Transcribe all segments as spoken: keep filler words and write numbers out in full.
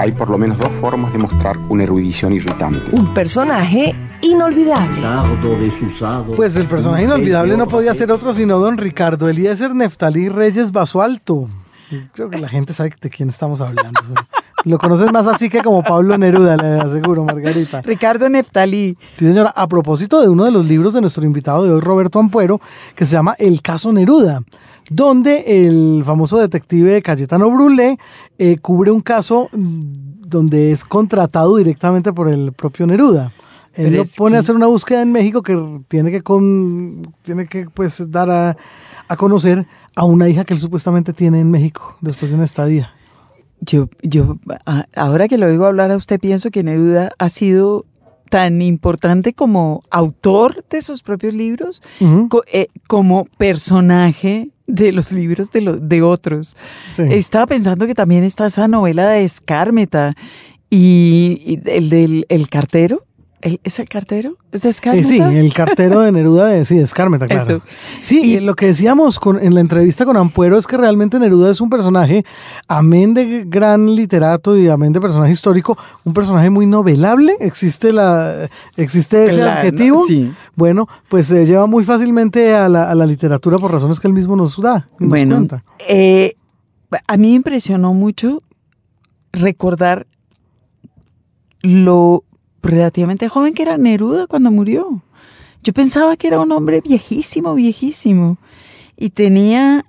hay por lo menos dos formas de mostrar una erudición irritante. Un personaje inolvidable. Pues el personaje inolvidable no podía ser otro sino don Ricardo Eliezer Neftalí Reyes Basualto. Creo que la gente sabe de quién estamos hablando. Lo conoces más así que como Pablo Neruda, le aseguro, Margarita. Ricardo Neftalí. Sí, señora. A propósito de uno de los libros de nuestro invitado de hoy, Roberto Ampuero, que se llama El caso Neruda, donde el famoso detective Cayetano Brulé eh, cubre un caso donde es contratado directamente por el propio Neruda. Él lo pone a hacer una búsqueda en México que tiene que, con, tiene que pues, dar a, a conocer a una hija que él supuestamente tiene en México después de una estadía. Yo, yo, a, ahora que lo oigo hablar a usted, pienso que Neruda ha sido tan importante como autor de sus propios libros, uh-huh. co, eh, como personaje de los libros de, lo, de otros. Sí. Estaba pensando que también está esa novela de Skármeta y, y el del el cartero. ¿El, ¿Es el cartero? ¿Es de Skármeta? Eh, sí, el cartero de Neruda, de, sí, de Skármeta, claro. Eso. Sí, y lo que decíamos con, en la entrevista con Ampuero es que realmente Neruda es un personaje, amén de gran literato y amén de personaje histórico, un personaje muy novelable, existe la existe ese la, adjetivo. No, sí. Bueno, pues se eh, lleva muy fácilmente a la, a la literatura por razones que él mismo nos da. Nos bueno, cuenta. Eh, a mí me impresionó mucho recordar lo relativamente joven que era Neruda cuando murió. Yo pensaba que era un hombre viejísimo, viejísimo. Y tenía,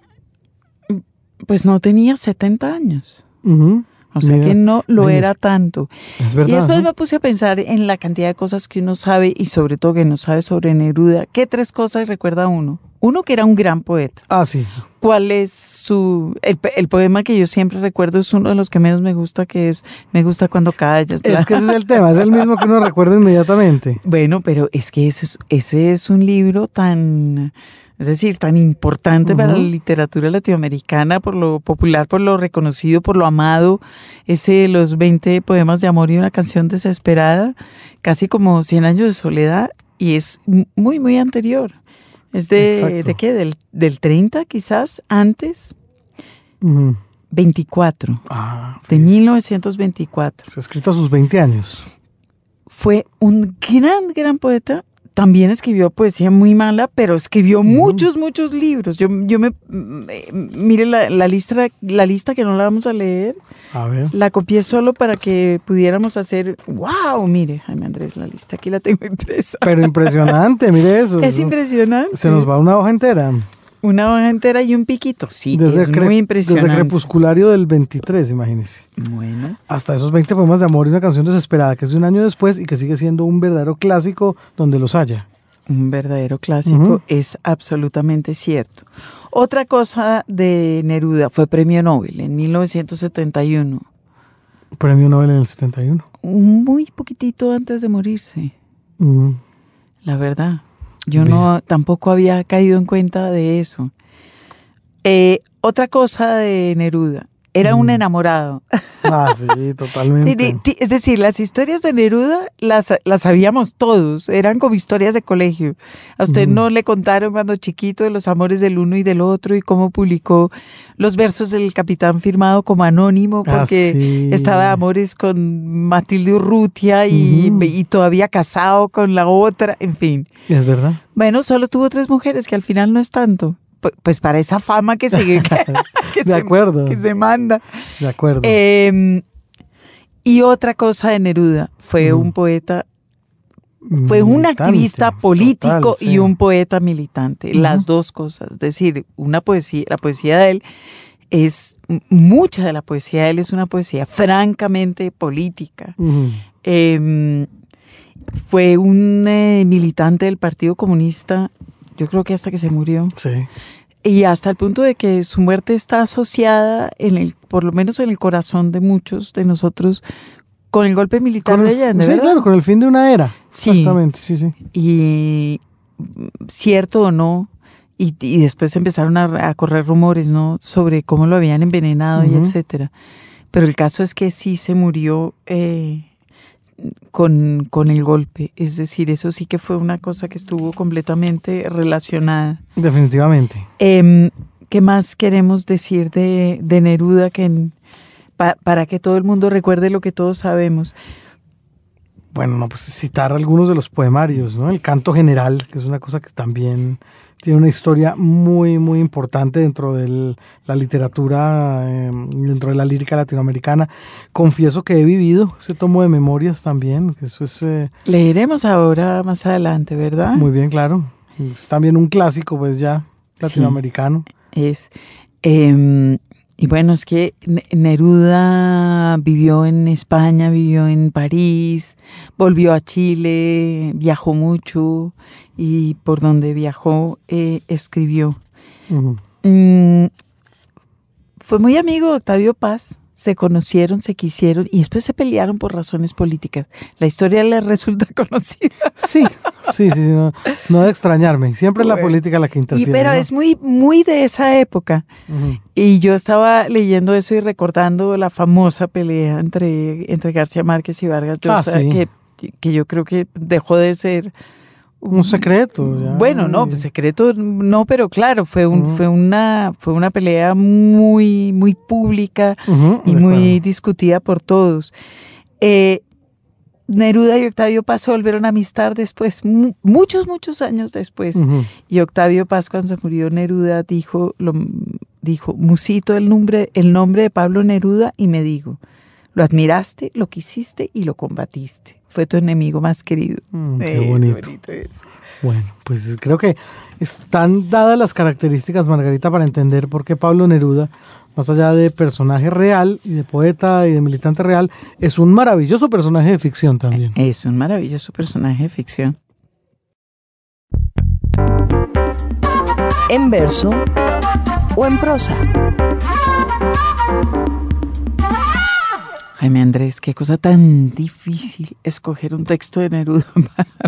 pues no tenía setenta años. Uh-huh. O sea, mira, que no lo es, era tanto. Es verdad. Y después ¿eh? me puse a pensar en la cantidad de cosas que uno sabe y sobre todo que no sabe sobre Neruda. ¿Qué tres cosas recuerda uno? Uno, que era un gran poeta. Ah, sí. ¿Cuál es su...? El, el poema que yo siempre recuerdo es uno de los que menos me gusta, que es Me gusta cuando callas. Bla. Es que ese es el tema, es el mismo que uno recuerda inmediatamente. Bueno, pero es que ese es, ese es un libro tan... Es decir, tan importante uh-huh. para la literatura latinoamericana, por lo popular, por lo reconocido, por lo amado. Ese de los veinte poemas de amor y una canción desesperada, casi como cien años de soledad, y es muy, muy anterior. ¿Es de, ¿de qué? ¿Del, del treinta quizás? ¿Antes? Uh-huh. veinticuatro. Ah, de mil novecientos veinticuatro. Se ha escrito a sus veinte años. Fue un gran, gran poeta. También escribió poesía muy mala, pero escribió muchos, muchos libros. Yo, yo me, me mire la, la lista, la lista que no la vamos a leer. A ver. La copié solo para que pudiéramos hacer. ¡Wow! Mire, Jaime Andrés, la lista aquí la tengo impresa. Pero impresionante, mire eso. Es impresionante. Se nos va una hoja entera. Una hoja entera y un piquito, sí, desde es cre- muy impresionante. Desde Crepusculario del veintitrés, imagínese. Bueno. Hasta esos veinte poemas de amor y una canción desesperada, que es de un año después y que sigue siendo un verdadero clásico donde los haya. Un verdadero clásico, uh-huh. es absolutamente cierto. Otra cosa de Neruda, fue Premio Nobel en mil novecientos setenta y uno. ¿Premio Nobel en el setenta y uno? Muy poquitito antes de morirse, uh-huh. la verdad. Yo no, tampoco había caído en cuenta de eso. Eh, otra cosa de Neruda, era mm. un enamorado. Ah, sí, totalmente. Es decir, las historias de Neruda las, las sabíamos todos, eran como historias de colegio. A usted mm. no le contaron cuando chiquito de los amores del uno y del otro y cómo publicó los versos del Capitán firmado como anónimo porque ah, sí. estaba de amores con Matilde Urrutia y, mm. y todavía casado con la otra, en fin. Es verdad. Bueno, solo tuvo tres mujeres, que al final no es tanto. Pues para esa fama que se, que, que de acuerdo. Se, que se manda. De acuerdo. Eh, y otra cosa de Neruda, fue mm. un poeta, fue militante, un activista político total, sí. y un poeta militante. Mm. Las dos cosas. Es decir, una poesía, la poesía de él es, mucha de la poesía de él es una poesía francamente política. Mm. Eh, fue un eh, militante del Partido Comunista. Yo creo que hasta que se murió. Sí. Y hasta el punto de que su muerte está asociada, en el, por lo menos en el corazón de muchos de nosotros, con el golpe militar el, de Allende, sí, ¿verdad? Claro, con el fin de una era. Sí. Exactamente, sí, sí. Y cierto o no, y, y después empezaron a, a correr rumores, ¿no? Sobre cómo lo habían envenenado uh-huh. y etcétera. Pero el caso es que sí se murió eh, Con, con el golpe, es decir, eso sí que fue una cosa que estuvo completamente relacionada. Definitivamente. Eh, ¿Qué más queremos decir de, de Neruda? Que pa para que todo el mundo recuerde lo que todos sabemos. Bueno, no, pues citar algunos de los poemarios, ¿no? El Canto General, que es una cosa que también tiene una historia muy, muy importante dentro de la literatura, eh, dentro de la lírica latinoamericana. Confieso que he vivido, ese tomo de memorias también, que eso es... Eh, leeremos ahora más adelante, ¿verdad? Muy bien, claro. Es también un clásico, pues ya, latinoamericano. Sí, es... Eh, Y bueno, es que Neruda vivió en España, vivió en París, volvió a Chile, viajó mucho y por donde viajó eh, escribió. Uh-huh. Mm, fue muy amigo de Octavio Paz, se conocieron, se quisieron y después se pelearon por razones políticas. La historia les resulta conocida. Sí, sí, sí, no, no de extrañarme. Siempre es la política la que interfiere. Y pero ¿no? es muy, muy de esa época. Uh-huh. Y yo estaba leyendo eso y recordando la famosa pelea entre, entre García Márquez y Vargas Llosa, ah, sí. que, que yo creo que dejó de ser un, un secreto. Ya. Bueno, no, secreto no, pero claro, fue un, uh-huh. fue una, fue una pelea muy, muy pública uh-huh, y muy discutida por todos. Eh, Neruda y Octavio Paz se volvieron a amistad después, muchos, muchos años después. Uh-huh. Y Octavio Paz, cuando se murió Neruda, dijo, lo, dijo, musito el nombre, el nombre de Pablo Neruda y me digo, lo admiraste, lo quisiste y lo combatiste. Fue tu enemigo más querido. Mm, qué eh, bonito. Qué bonito eso. Bueno, pues creo que están dadas las características, Margarita, para entender por qué Pablo Neruda, más allá de personaje real y de poeta y de militante real, es un maravilloso personaje de ficción también. Es un maravilloso personaje de ficción. En verso o en prosa. Jaime Andrés, qué cosa tan difícil escoger un texto de Neruda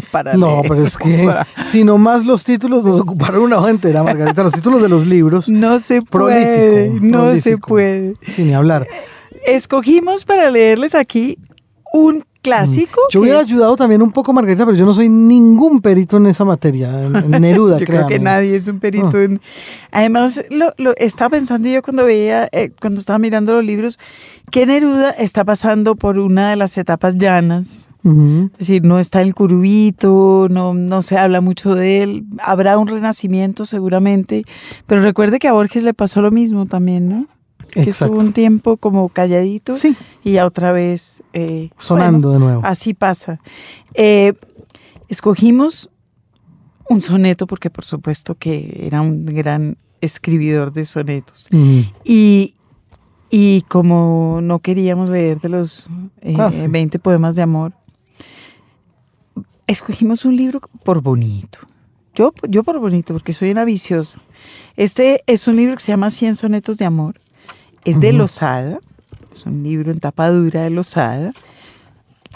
para No, leer. Pero es que si nomás los títulos nos ocuparon una hoja entera, Margarita, los títulos de los libros. No se puede, prolífico, no prolífico, se puede. Sin hablar. Escogimos para leerles aquí un clásico. Yo hubiera es... ayudado también un poco, Margarita, pero yo no soy ningún perito en esa materia, en Neruda. Yo créame. Creo que nadie es un perito. Oh. En... Además, lo, lo estaba pensando yo cuando veía, eh, cuando estaba mirando los libros, que Neruda está pasando por una de las etapas llanas. Uh-huh. Es decir, no está el curubito, no, no se habla mucho de él. Habrá un renacimiento seguramente, pero recuerde que a Borges le pasó lo mismo también, ¿no? Que estuvo un tiempo como calladito sí. y otra vez... Eh, sonando bueno, de nuevo. Así pasa. Eh, escogimos un soneto porque por supuesto que era un gran escribidor de sonetos. Mm. Y, y como no queríamos leer de los eh, ah, sí. veinte poemas de amor, escogimos un libro por bonito. Yo, yo por bonito, porque soy una viciosa. Este es un libro que se llama Cien Sonetos de Amor. Es de uh-huh. Losada, es un libro en tapa dura de Losada,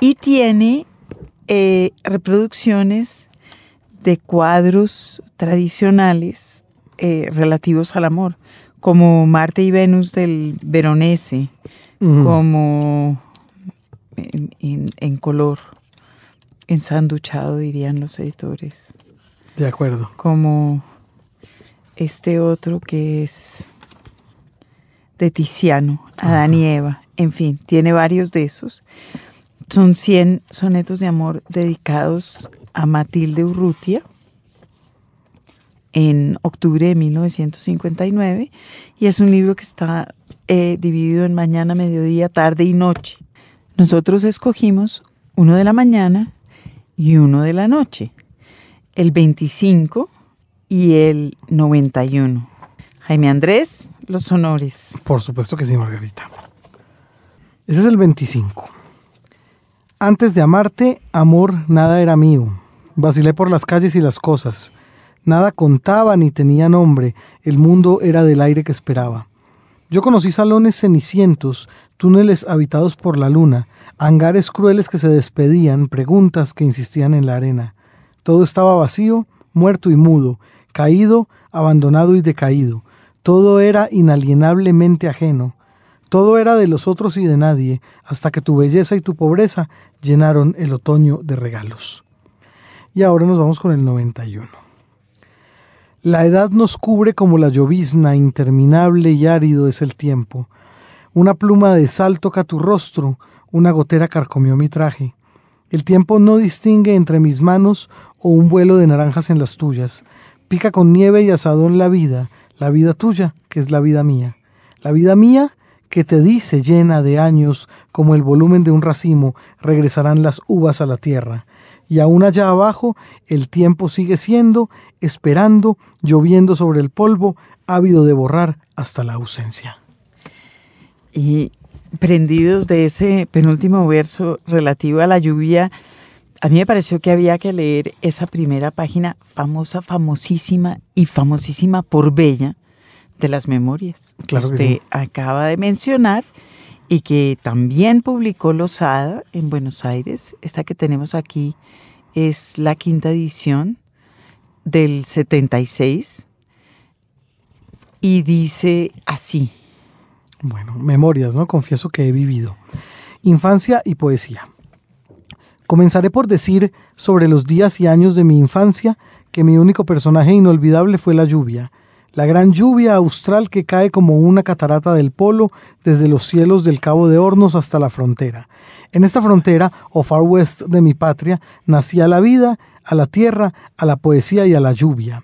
y tiene eh, reproducciones de cuadros tradicionales eh, relativos al amor, como Marte y Venus del Veronese, uh-huh. como en, en, en color, ensanduchado dirían los editores. De acuerdo. Como este otro que es... de Tiziano, Adán y Eva, en fin, tiene varios de esos. Son cien sonetos de amor dedicados a Matilde Urrutia en octubre de mil novecientos cincuenta y nueve y es un libro que está eh, dividido en mañana, mediodía, tarde y noche. Nosotros escogimos uno de la mañana y uno de la noche, el veinticinco y el noventa y uno. Jaime Andrés, los honores. Por supuesto que sí, Margarita. Ese es el veinticinco. Antes de amarte, amor, nada era mío. Vacilé por las calles y las cosas. Nada contaba ni tenía nombre. El mundo era del aire que esperaba. Yo conocí salones cenicientos, túneles habitados por la luna, hangares crueles que se despedían, preguntas que insistían en la arena. Todo estaba vacío, muerto y mudo, caído, abandonado y decaído. Todo era inalienablemente ajeno, todo era de los otros y de nadie, hasta que tu belleza y tu pobreza llenaron el otoño de regalos. Y ahora nos vamos con el noventa y uno. La edad nos cubre como la llovizna, interminable y árido es el tiempo. Una pluma de sal toca tu rostro, una gotera carcomió mi traje. El tiempo no distingue entre mis manos o un vuelo de naranjas en las tuyas. Pica con nieve y asadón la vida, la vida tuya, que es la vida mía. La vida mía que te dice llena de años, como el volumen de un racimo, regresarán las uvas a la tierra. Y aún allá abajo, el tiempo sigue siendo, esperando, lloviendo sobre el polvo, ávido de borrar hasta la ausencia. Y prendidos de ese penúltimo verso relativo a la lluvia, a mí me pareció que había que leer esa primera página famosa, famosísima y famosísima por bella de las memorias claro que usted sí. acaba de mencionar y que también publicó Losada en Buenos Aires. Esta que tenemos aquí es la quinta edición del setenta y seis y dice así. Bueno, memorias, ¿no? Confieso que he vivido. Infancia y poesía. Comenzaré por decir sobre los días y años de mi infancia que mi único personaje inolvidable fue la lluvia. La gran lluvia austral que cae como una catarata del polo desde los cielos del Cabo de Hornos hasta la frontera. En esta frontera, o Far West de mi patria, nacía la vida, a la tierra, a la poesía y a la lluvia.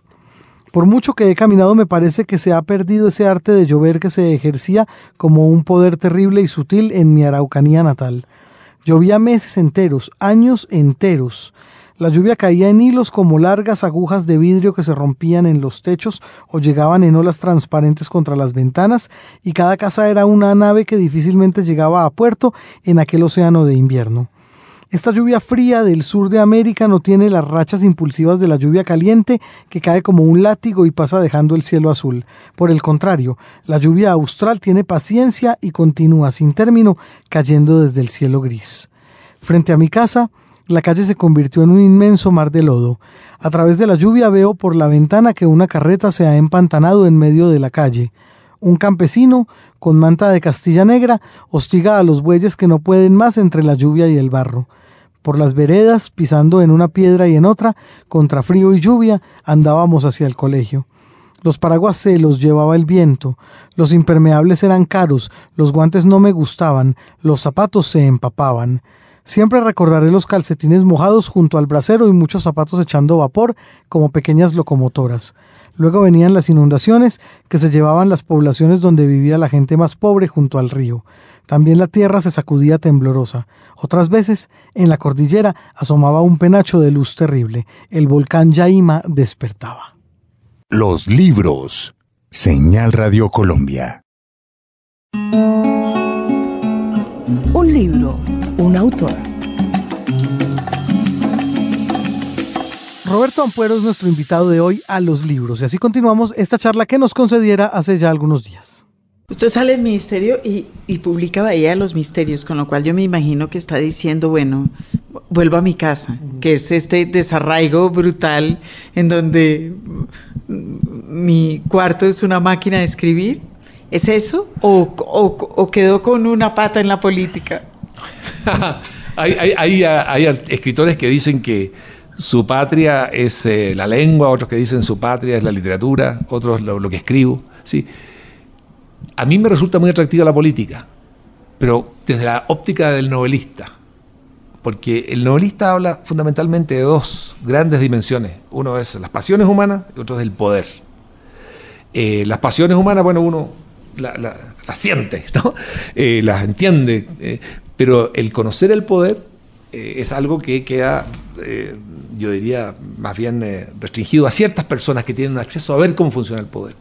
Por mucho que he caminado me parece que se ha perdido ese arte de llover que se ejercía como un poder terrible y sutil en mi Araucanía natal. Llovía meses enteros, años enteros. La lluvia caía en hilos como largas agujas de vidrio que se rompían en los techos o llegaban en olas transparentes contra las ventanas, y cada casa era una nave que difícilmente llegaba a puerto en aquel océano de invierno. Esta lluvia fría del sur de América no tiene las rachas impulsivas de la lluvia caliente que cae como un látigo y pasa dejando el cielo azul. Por el contrario, la lluvia austral tiene paciencia y continúa sin término cayendo desde el cielo gris. Frente a mi casa, la calle se convirtió en un inmenso mar de lodo. A través de la lluvia veo por la ventana que una carreta se ha empantanado en medio de la calle. Un campesino, con manta de Castilla negra, hostiga a los bueyes que no pueden más entre la lluvia y el barro. Por las veredas, pisando en una piedra y en otra, contra frío y lluvia, andábamos hacia el colegio. Los paraguas se los llevaba el viento, los impermeables eran caros, los guantes no me gustaban, los zapatos se empapaban. Siempre recordaré los calcetines mojados junto al brasero y muchos zapatos echando vapor como pequeñas locomotoras. Luego venían las inundaciones que se llevaban las poblaciones donde vivía la gente más pobre junto al río. También la tierra se sacudía temblorosa. Otras veces, en la cordillera asomaba un penacho de luz terrible. El volcán Yaima despertaba. Los libros. Señal Radio Colombia. Un libro, un autor. Roberto Ampuero es nuestro invitado de hoy a Los Libros, y así continuamos esta charla que nos concediera hace ya algunos días. Usted sale del ministerio y, y publica Bahía de los Misterios, con lo cual yo me imagino que está diciendo, bueno, vuelvo a mi casa, que es este desarraigo brutal en donde mi cuarto es una máquina de escribir. ¿Es eso? ¿O, o, o quedó con una pata en la política? hay, hay, hay, hay escritores que dicen que su patria es eh, la lengua, otros que dicen su patria es la literatura, otros lo, lo que escribo, ¿sí? A mí me resulta muy atractiva la política, pero desde la óptica del novelista, porque el novelista habla fundamentalmente de dos grandes dimensiones. Uno es las pasiones humanas y otro es el poder. Eh, las pasiones humanas, bueno, uno las la, la siente, ¿no? Eh, las entiende, eh, pero el conocer el poder Eh, es algo que queda, eh, yo diría, más bien eh, restringido a ciertas personas que tienen acceso a ver cómo funciona el poder.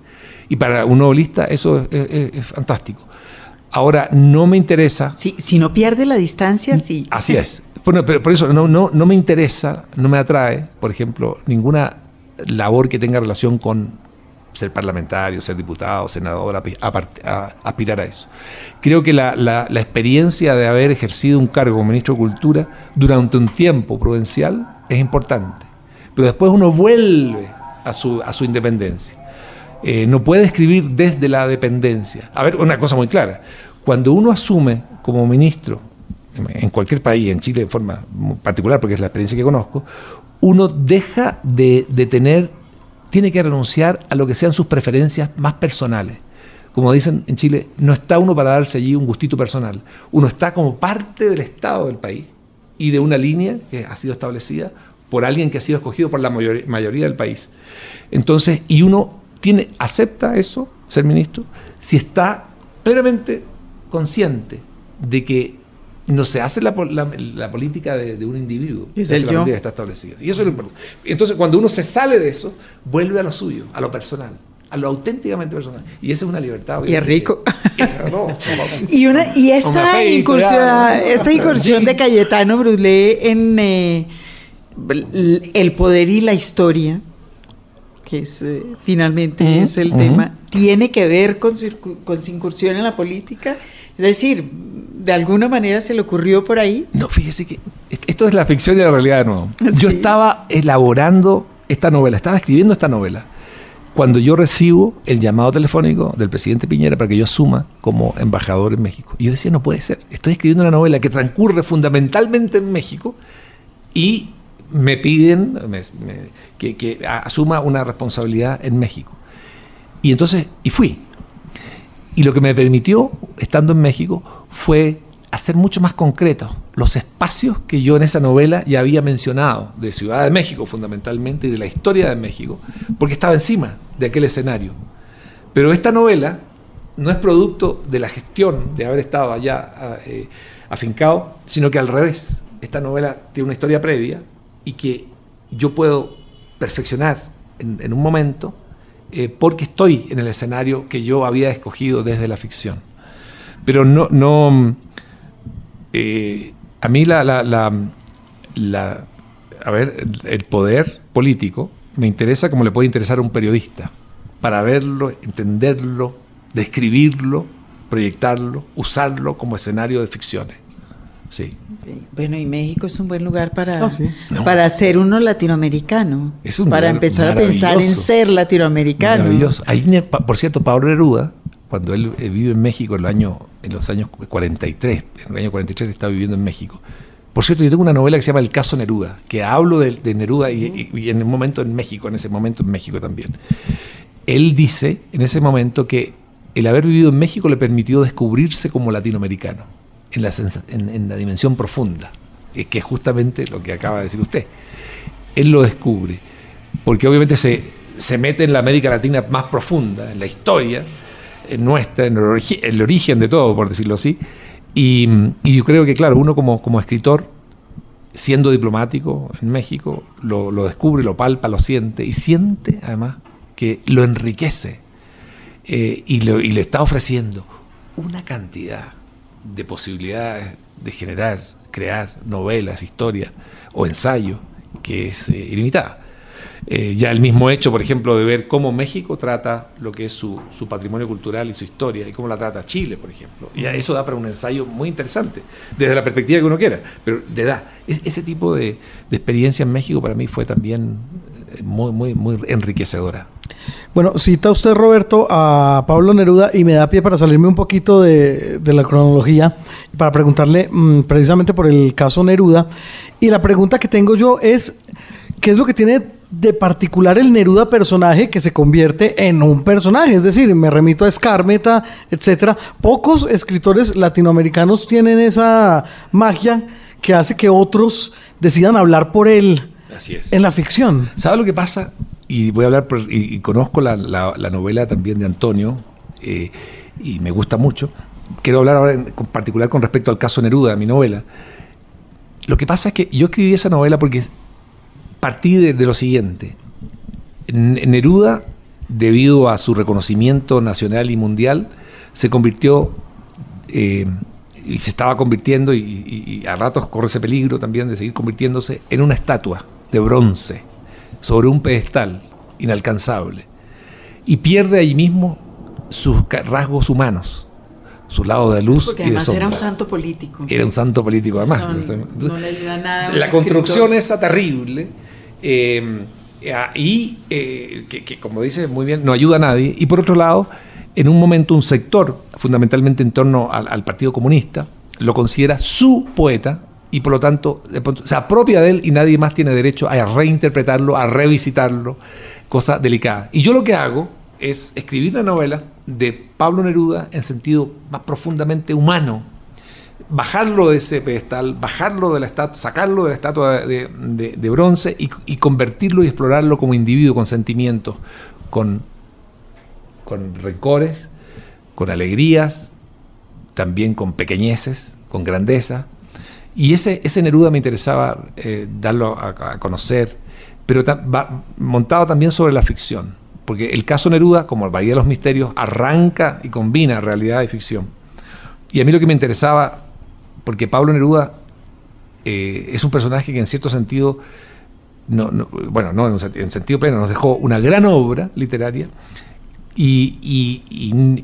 Y para un novelista eso es, es, es fantástico. Ahora, no me interesa... Sí, si no pierde la distancia, sí. Así es. Bueno, pero por eso no, no, no me interesa, no me atrae, por ejemplo, ninguna labor que tenga relación con ser parlamentario, ser diputado, senador, a, a, a aspirar a eso. Creo que la, la, la experiencia de haber ejercido un cargo como ministro de Cultura durante un tiempo provincial es importante, pero después uno vuelve a su, a su independencia. Eh, no puede escribir desde la dependencia. A ver, una cosa muy clara, cuando uno asume como ministro, en cualquier país, en Chile en forma particular, porque es la experiencia que conozco, uno deja de, de tener... tiene que renunciar a lo que sean sus preferencias más personales. como dicen en Chile, no está uno para darse allí un gustito personal. Uno está como parte del Estado del país y de una línea que ha sido establecida por alguien que ha sido escogido por la mayor, mayoría del país. Entonces, y uno tiene, acepta eso, ser ministro, si está plenamente consciente de que no se hace la, la, la política de, de un individuo, es la política que está establecida. Y eso es lo importante. Entonces, cuando uno se sale de eso, vuelve a lo suyo, a lo personal, a lo auténticamente personal. Y esa es una libertad. Obviamente. Y es rico. y, una, y esta, feita, incursión, esta incursión sí. de Cayetano Brulé en eh, el poder y la historia, que es, eh, finalmente uh-huh. es el uh-huh. tema, tiene que ver con, circu- con su incursión en la política. Es decir, ¿de alguna manera se le ocurrió por ahí? No, fíjese que esto es la ficción y la realidad de nuevo. ¿Sí? Yo estaba elaborando esta novela, estaba escribiendo esta novela, cuando yo recibo el llamado telefónico del presidente Piñera para que yo asuma como embajador en México. Y yo decía, no puede ser, estoy escribiendo una novela que transcurre fundamentalmente en México y me piden me, me, que, que asuma una responsabilidad en México. Y entonces, y fui. Y lo que me permitió, estando en México, fue hacer mucho más concretos los espacios que yo en esa novela ya había mencionado, de Ciudad de México fundamentalmente, y de la historia de México, porque estaba encima de aquel escenario. Pero esta novela no es producto de la gestión, de haber estado allá eh, afincado, sino que al revés. Esta novela tiene una historia previa y que yo puedo perfeccionar en, en un momento, Eh, porque estoy en el escenario que yo había escogido desde la ficción. Pero no... no eh, a mí la, la, la, la... A ver, el poder político me interesa como le puede interesar a un periodista, para verlo, entenderlo, describirlo, proyectarlo, usarlo como escenario de ficciones. Sí. Bueno, y México es un buen lugar para, oh, sí. para ser uno latinoamericano, es un para empezar a pensar en ser latinoamericano. Maravilloso. Ahí, por cierto, Pablo Neruda, cuando él vive en México en, el año, en los años cuarenta y tres, en el año cuarenta y tres está viviendo en México. Por cierto, yo tengo una novela que se llama El caso Neruda, que hablo de, de Neruda y, y, y en el momento en México, en ese momento en México también. Él dice en ese momento que el haber vivido en México le permitió descubrirse como latinoamericano. En la, sens- en, en la dimensión profunda, eh, que es justamente lo que acaba de decir usted. Él lo descubre, porque obviamente se, se mete en la América Latina más profunda, en la historia en nuestra, en el, origi- el origen de todo, por decirlo así. Y, y yo creo que, claro, uno como, como escritor, siendo diplomático en México, lo, lo descubre, lo palpa, lo siente, y siente además que lo enriquece eh, y, lo, y le está ofreciendo una cantidad de posibilidades de generar, crear novelas, historias o ensayos que es eh, ilimitada. Eh, ya el mismo hecho, por ejemplo, de ver cómo México trata lo que es su, su patrimonio cultural y su historia, y cómo la trata Chile, por ejemplo. Y eso da para un ensayo muy interesante, desde la perspectiva que uno quiera, pero le da. Es, ese tipo de, de experiencia en México para mí fue también muy, muy, muy enriquecedora. Bueno, cita usted, Roberto, a Pablo Neruda y me da pie para salirme un poquito de, de la cronología para preguntarle mmm, precisamente por el caso Neruda. Y la pregunta que tengo yo es, ¿qué es lo que tiene de particular el Neruda personaje que se convierte en un personaje? Es decir, me remito a Skármeta, etcétera. Pocos escritores latinoamericanos tienen esa magia que hace que otros decidan hablar por él. Así es. En la ficción. ¿Sabe lo que pasa? Y voy a hablar, por, y, y conozco la, la, la novela también de Antonio, eh, y me gusta mucho. Quiero hablar ahora en particular con respecto al caso Neruda, mi novela. Lo que pasa es que yo escribí esa novela porque partí de, de lo siguiente. Neruda, debido a su reconocimiento nacional y mundial, se convirtió... Eh, y se estaba convirtiendo, y, y, y a ratos corre ese peligro también de seguir convirtiéndose en una estatua de bronce, sobre un pedestal inalcanzable. Y pierde allí mismo sus rasgos humanos, su lado de luz porque y de sombra. Porque además era un santo político. Era un santo político además. Son, Entonces, no le ayuda nada. La construcción escritor. Esa terrible, eh, y eh, que, que como dice muy bien, no ayuda a nadie. Y por otro lado, en un momento un sector, fundamentalmente en torno al, al Partido Comunista, lo considera su poeta y por lo tanto de pronto, se apropia de él y nadie más tiene derecho a reinterpretarlo, a revisitarlo, cosa delicada. Y yo lo que hago, es escribir una novela de Pablo Neruda en sentido más profundamente humano, bajarlo de ese pedestal, bajarlo de la estatua, sacarlo de la estatua de, de, de bronce y, y convertirlo y explorarlo como individuo con sentimientos, con, con rencores, con alegrías, también con pequeñeces, con grandeza. Y ese, ese Neruda me interesaba eh, darlo a, a conocer, pero ta va montado también sobre la ficción, porque el caso Neruda, como Bahía de los Misterios, arranca y combina realidad y ficción. Y a mí lo que me interesaba, porque Pablo Neruda eh, es un personaje que en cierto sentido, no, no, bueno, no en, en sentido pleno, nos dejó una gran obra literaria y, y,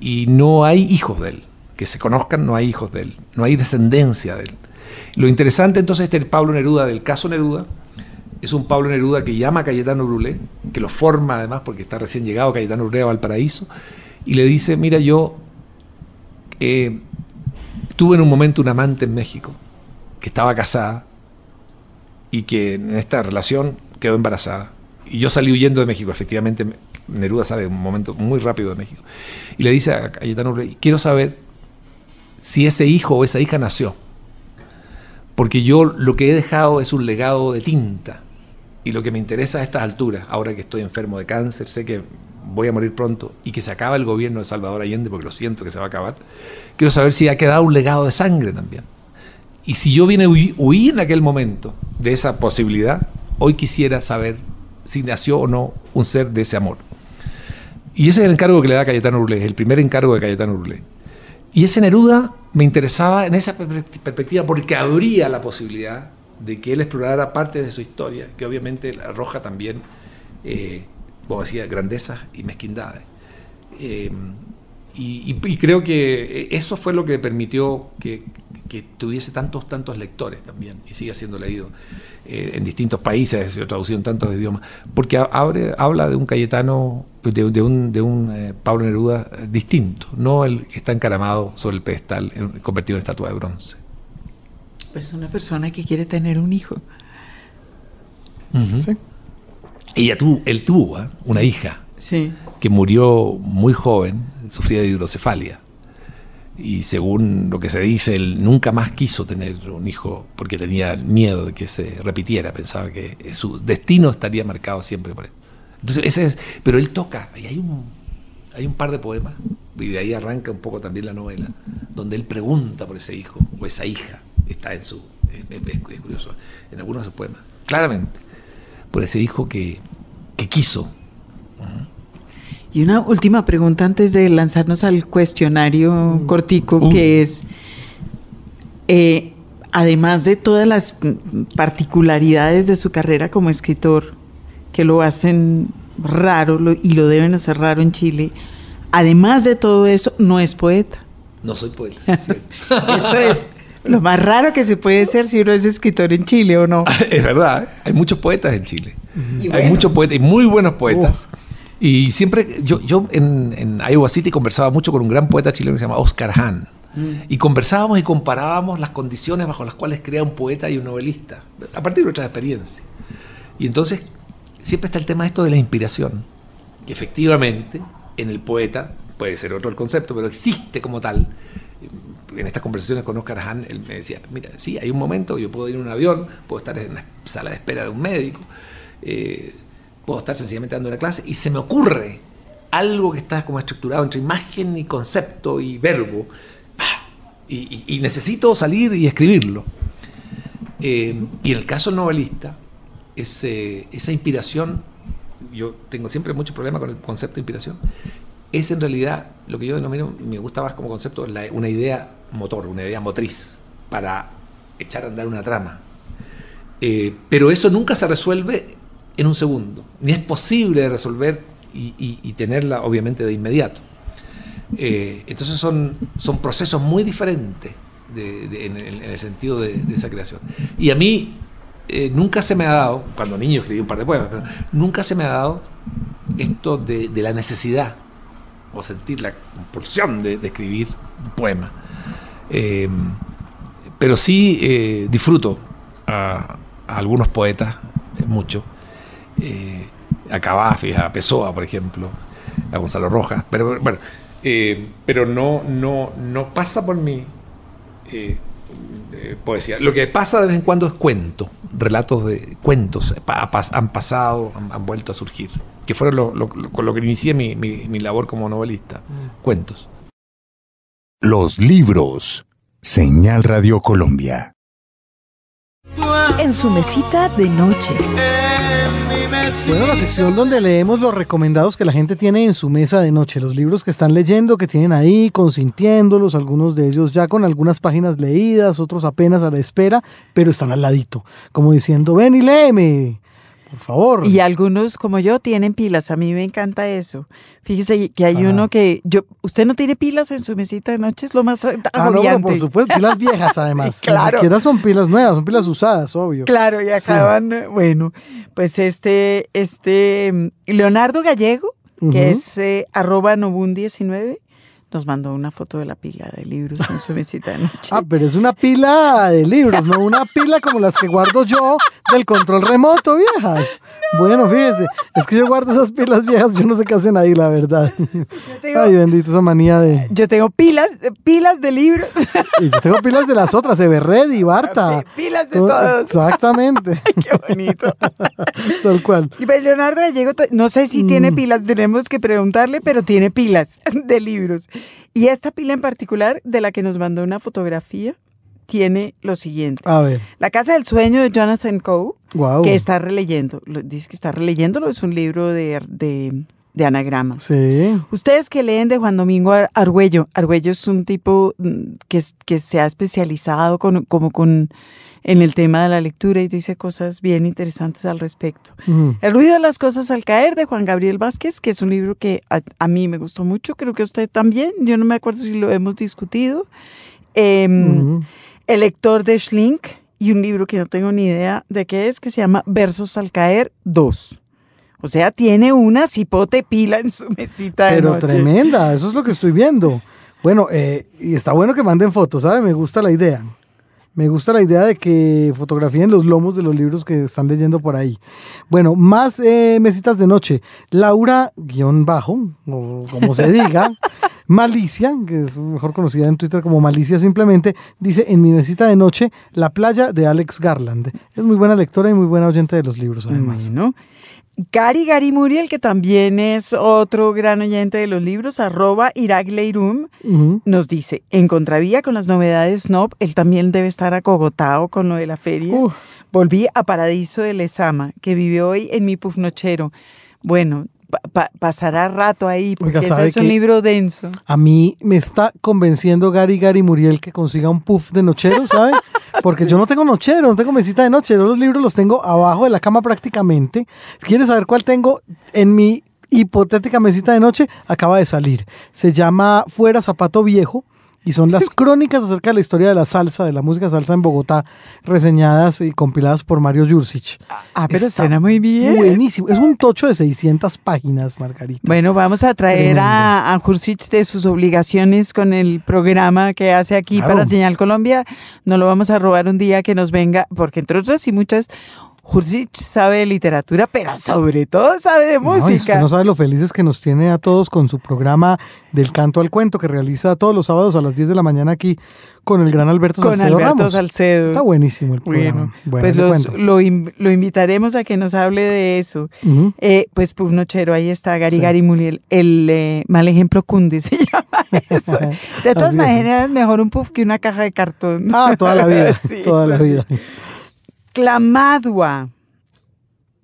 y, y no hay hijos de él, que se conozcan, no hay hijos de él, no hay descendencia de él. Lo interesante entonces del Pablo Neruda, del caso Neruda, es un Pablo Neruda que llama a Cayetano Brulé, que lo forma además porque está recién llegado Cayetano Brulé a Valparaíso, y le dice, mira, yo eh, tuve en un momento un amante en México que estaba casada y que en esta relación quedó embarazada. Y yo salí huyendo de México, efectivamente Neruda sabe un momento muy rápido de México. Y le dice a Cayetano Brulé, quiero saber si ese hijo o esa hija nació. Porque yo lo que he dejado es un legado de tinta. Y lo que me interesa a estas alturas, ahora que estoy enfermo de cáncer, sé que voy a morir pronto y que se acaba el gobierno de Salvador Allende, porque lo siento que se va a acabar, quiero saber si ha quedado un legado de sangre también. Y si yo vine a huir, huí en aquel momento de esa posibilidad, hoy quisiera saber si nació o no un ser de ese amor. Y ese es el encargo que le da Cayetano Brulé, es el primer encargo de Cayetano Brulé. Y ese Neruda me interesaba en esa perspectiva porque abría la posibilidad de que él explorara partes de su historia, que obviamente arroja también, eh, como decía, grandezas y mezquindades. Eh, y, y, y creo que eso fue lo que permitió que, que tuviese tantos, tantos lectores también, y sigue siendo leído eh, en distintos países, se ha traducido en tantos idiomas, porque abre, habla de un Cayetano, de, de un, de un eh, Pablo Neruda distinto, no el que está encaramado sobre el pedestal, convertido en estatua de bronce. Pues una persona que quiere tener un hijo. Uh-huh. Sí. Ella tuvo, él tuvo ¿eh? una hija, sí, que murió muy joven, sufría de hidrocefalia. Y según lo que se dice, él nunca más quiso tener un hijo porque tenía miedo de que se repitiera, pensaba que su destino estaría marcado siempre por él. Entonces, ese es, pero él toca, y hay un, hay un par de poemas, y de ahí arranca un poco también la novela, donde él pregunta por ese hijo o esa hija, está en su, es, es, es curioso, en algunos de sus poemas, claramente, por ese hijo que, que quiso. Uh-huh. Y una última pregunta antes de lanzarnos al cuestionario cortico, uh. que es, eh, además de todas las particularidades de su carrera como escritor, que lo hacen raro lo, y lo deben hacer raro en Chile, además de todo eso, no es poeta. No soy poeta. Eso es lo más raro que se puede ser si uno es escritor en Chile, ¿o no? Es verdad, ¿eh? Hay muchos poetas en Chile. Uh-huh. Hay buenos. muchos poetas y muy buenos poetas. Uh. Y siempre, yo, yo en, en Iowa City conversaba mucho con un gran poeta chileno que se llama Oscar Hahn. Mm. Y conversábamos y comparábamos las condiciones bajo las cuales crea un poeta y un novelista, a partir de nuestras experiencias. Y entonces, siempre está el tema esto de la inspiración, que efectivamente, en el poeta, puede ser otro el concepto, pero existe como tal. En estas conversaciones con Oscar Hahn, él me decía, mira, sí, hay un momento que yo puedo ir en un avión, puedo estar en una sala de espera de un médico, eh, puedo estar sencillamente dando una clase y se me ocurre algo que está como estructurado entre imagen y concepto y verbo y, y, y necesito salir y escribirlo. Eh, y en el caso del novelista, ese, esa inspiración, yo tengo siempre muchos problemas con el concepto de inspiración, es en realidad lo que yo denomino, me gusta más como concepto, la, una idea motor, una idea motriz para echar a andar una trama. Eh, pero eso nunca se resuelve en un segundo, ni es posible de resolver y, y, y tenerla obviamente de inmediato. Eh, entonces son, son procesos muy diferentes de, de, en, en el sentido de, de esa creación. Y a mí eh, nunca se me ha dado, cuando niño escribí un par de poemas, pero nunca se me ha dado esto de, de la necesidad o sentir la compulsión de, de escribir un poema. Eh, pero sí eh, disfruto a, a algunos poetas, mucho, Eh, a Cavafis, a Pessoa, por ejemplo, a Gonzalo Rojas, pero bueno, eh, pero no, no, no pasa por mi eh, eh, poesía. Lo que pasa de vez en cuando es cuento, relatos de cuentos pa, pa, han pasado, han, han vuelto a surgir, que fueron lo, lo, lo, con lo que inicié mi, mi, mi labor como novelista, mm. cuentos. Los libros. Señal Radio Colombia. En su mesita de noche. Bueno, la sección donde leemos los recomendados que la gente tiene en su mesa de noche, los libros que están leyendo, que tienen ahí, consintiéndolos, algunos de ellos ya con algunas páginas leídas, otros apenas a la espera, pero están al ladito, como diciendo, ven y léeme, por favor. Y algunos, como yo, tienen pilas. A mí me encanta eso. Fíjese que hay Ajá. uno que... yo ¿Usted no tiene pilas en su mesita de noche? Es lo más agobiante. Ah, no, bueno, por supuesto. Pilas viejas, además. Sí, claro. Ni siquiera son pilas nuevas, son pilas usadas, obvio. Claro, y acaban... Sí. Bueno, pues este... este Leonardo Gallego, uh-huh. que es eh, arroba novun diecinueve, nos mandó una foto de la pila de libros en su mesita de noche. Ah, pero es una pila de libros, no una pila como las que guardo yo del control remoto, viejas. No. Bueno, fíjese, es que yo guardo esas pilas viejas, yo no sé qué hacen ahí, la verdad. Tengo, ay, bendito esa manía de... Yo tengo pilas, pilas de libros. Y yo tengo pilas de las otras, Everready, Barta. Pilas de todos. Exactamente. Qué bonito. Tal cual. Y Leonardo Gallego, no sé si mm. tiene pilas, tenemos que preguntarle, pero tiene pilas de libros. Y esta pila en particular, de la que nos mandó una fotografía, tiene lo siguiente. A ver. La Casa del Sueño de Jonathan Coe, wow. que está releyendo. Dice que está releyéndolo, es un libro de, de, de anagramas. Sí. Ustedes que leen de Juan Domingo Argüello. Argüello es un tipo que, que se ha especializado con, como con, en el tema de la lectura y dice cosas bien interesantes al respecto. Uh-huh. El ruido de las cosas al caer, de Juan Gabriel Vázquez, que es un libro que a, a mí me gustó mucho, creo que a usted también, yo no me acuerdo si lo hemos discutido. Eh, uh-huh. El lector de Schlink, y un libro que no tengo ni idea de qué es, que se llama Versos al caer dos. O sea, tiene una cipote pila en su mesita de noche. Pero tremenda, eso es lo que estoy viendo. Bueno, eh, y está bueno que manden fotos, ¿sabe? Me gusta la idea. Me gusta la idea de que fotografíen los lomos de los libros que están leyendo por ahí. Bueno, más eh, mesitas de noche. Laura, guión bajo, o como se diga, Malicia, que es mejor conocida en Twitter como Malicia simplemente, dice, en mi mesita de noche, La playa de Alex Garland. Es muy buena lectora y muy buena oyente de los libros, además. Bueno. Gary Gary Muriel, que también es otro gran oyente de los libros, arroba Irakleirum, uh-huh. nos dice, en contravía con las novedades snob, él también debe estar acogotado con lo de la feria. Uh. Volví a Paraíso de Lezama, que vive hoy en mi pufnochero. Bueno, pa- pa- pasará rato ahí, porque oiga, ese es un libro denso. A mí me está convenciendo Gary Gary Muriel que consiga un puff de nochero, ¿sabe? Porque sí. yo no tengo nochero, no tengo mesita de noche. Yo los libros los tengo abajo de la cama prácticamente. Si quieres saber cuál tengo en mi hipotética mesita de noche, acaba de salir. Se llama Fuera Zapato Viejo y son las crónicas acerca de la historia de la salsa, de la música salsa en Bogotá, reseñadas y compiladas por Mario Jurcich. Ah, pero está suena muy bien. Buenísimo. Es un tocho de seiscientas páginas, Margarita. Bueno, vamos a traer a, a Jurcich de sus obligaciones con el programa que hace aquí claro. para Señal Colombia. No lo vamos a robar un día que nos venga, porque entre otras y muchas... Jurcich sabe de literatura, pero sobre todo sabe de música. No, usted no sabe lo felices que nos tiene a todos con su programa Del Canto al Cuento, que realiza todos los sábados a las diez de la mañana aquí con el gran Alberto con Salcedo Alberto Ramos. Salcedo. Está buenísimo el programa. Bueno, bueno pues los, lo, lo invitaremos a que nos hable de eso. Uh-huh. Eh, pues Puf Nochero, ahí está Gary sí. Gary Muriel. El eh, mal ejemplo Cunde se llama eso. De todas maneras, mejor un puff que una caja de cartón. Ah, toda la vida, sí, toda sí. la vida. Clamadua,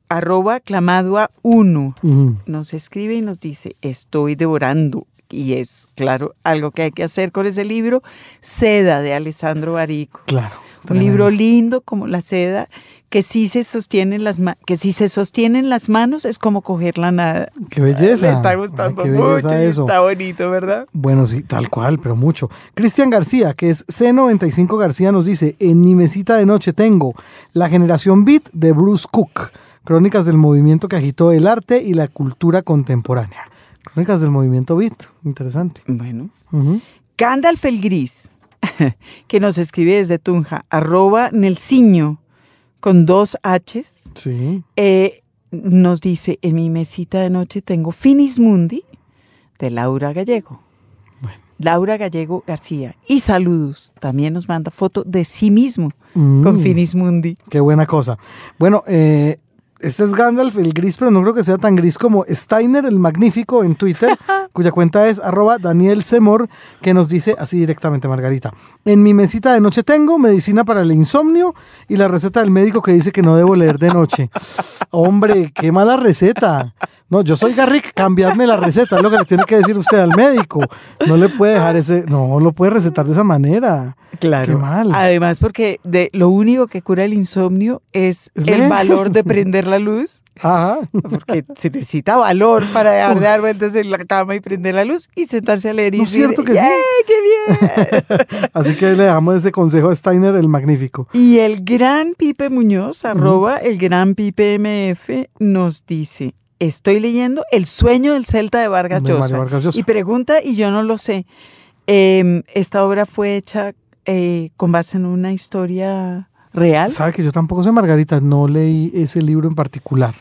arroba clamadua uno, uh-huh. nos escribe y nos dice, estoy devorando, y es, claro, algo que hay que hacer con ese libro, Seda, de Alessandro Barico. Claro. Un tremendo. Libro lindo como la seda, que sí se sostiene en las ma- que si se sostiene en las manos es como coger la nada. ¡Qué belleza! Le está gustando Ay, mucho eso. Está bonito, ¿verdad? Bueno, sí, tal cual, pero mucho. Cristian García, que es C noventa y cinco García, nos dice, en mi mesita de noche tengo La Generación Beat de Bruce Cook, crónicas del movimiento que agitó el arte y la cultura contemporánea. Crónicas del movimiento Beat, interesante. Bueno. Uh-huh. Gandalf el Gris, que nos escribe desde Tunja, arroba Nelsiño, con dos H's, sí. eh, nos dice, en mi mesita de noche tengo Finis Mundi, de Laura Gallego. Bueno. Laura Gallego García. Y saludos. También nos manda foto de sí mismo mm, con Finis Mundi. Qué buena cosa. Bueno, eh, este es Gandalf el gris, pero no creo que sea tan gris como Steiner el Magnífico en Twitter, cuya cuenta es arroba Daniel Semor, que nos dice así directamente, Margarita. En mi mesita de noche tengo medicina para el insomnio y la receta del médico que dice que no debo leer de noche. Hombre, qué mala receta. No, yo soy Garrick, cambiarme la receta, es lo que le tiene que decir usted al médico. No le puede dejar ese, no lo puede recetar de esa manera. Claro. Qué mal. Además, porque de, lo único que cura el insomnio es, ¿es el bien? Valor de prender la luz. Ajá. Porque se necesita valor para dejar de dar vueltas en la cama y prender la luz y sentarse a leer. Y no, decir, ¿cierto que yeah, sí? ¡Qué bien! Así que le dejamos ese consejo a Steiner el Magnífico. Y el gran Pipe Muñoz, arroba uh-huh. el gran Pipe M F, nos dice: estoy leyendo El sueño del celta de Vargas Llosa. Vargas Llosa. Y pregunta, y yo no lo sé, eh, ¿esta obra fue hecha eh, con base en una historia real? Sabe que yo tampoco sé, Margarita, no leí ese libro en particular.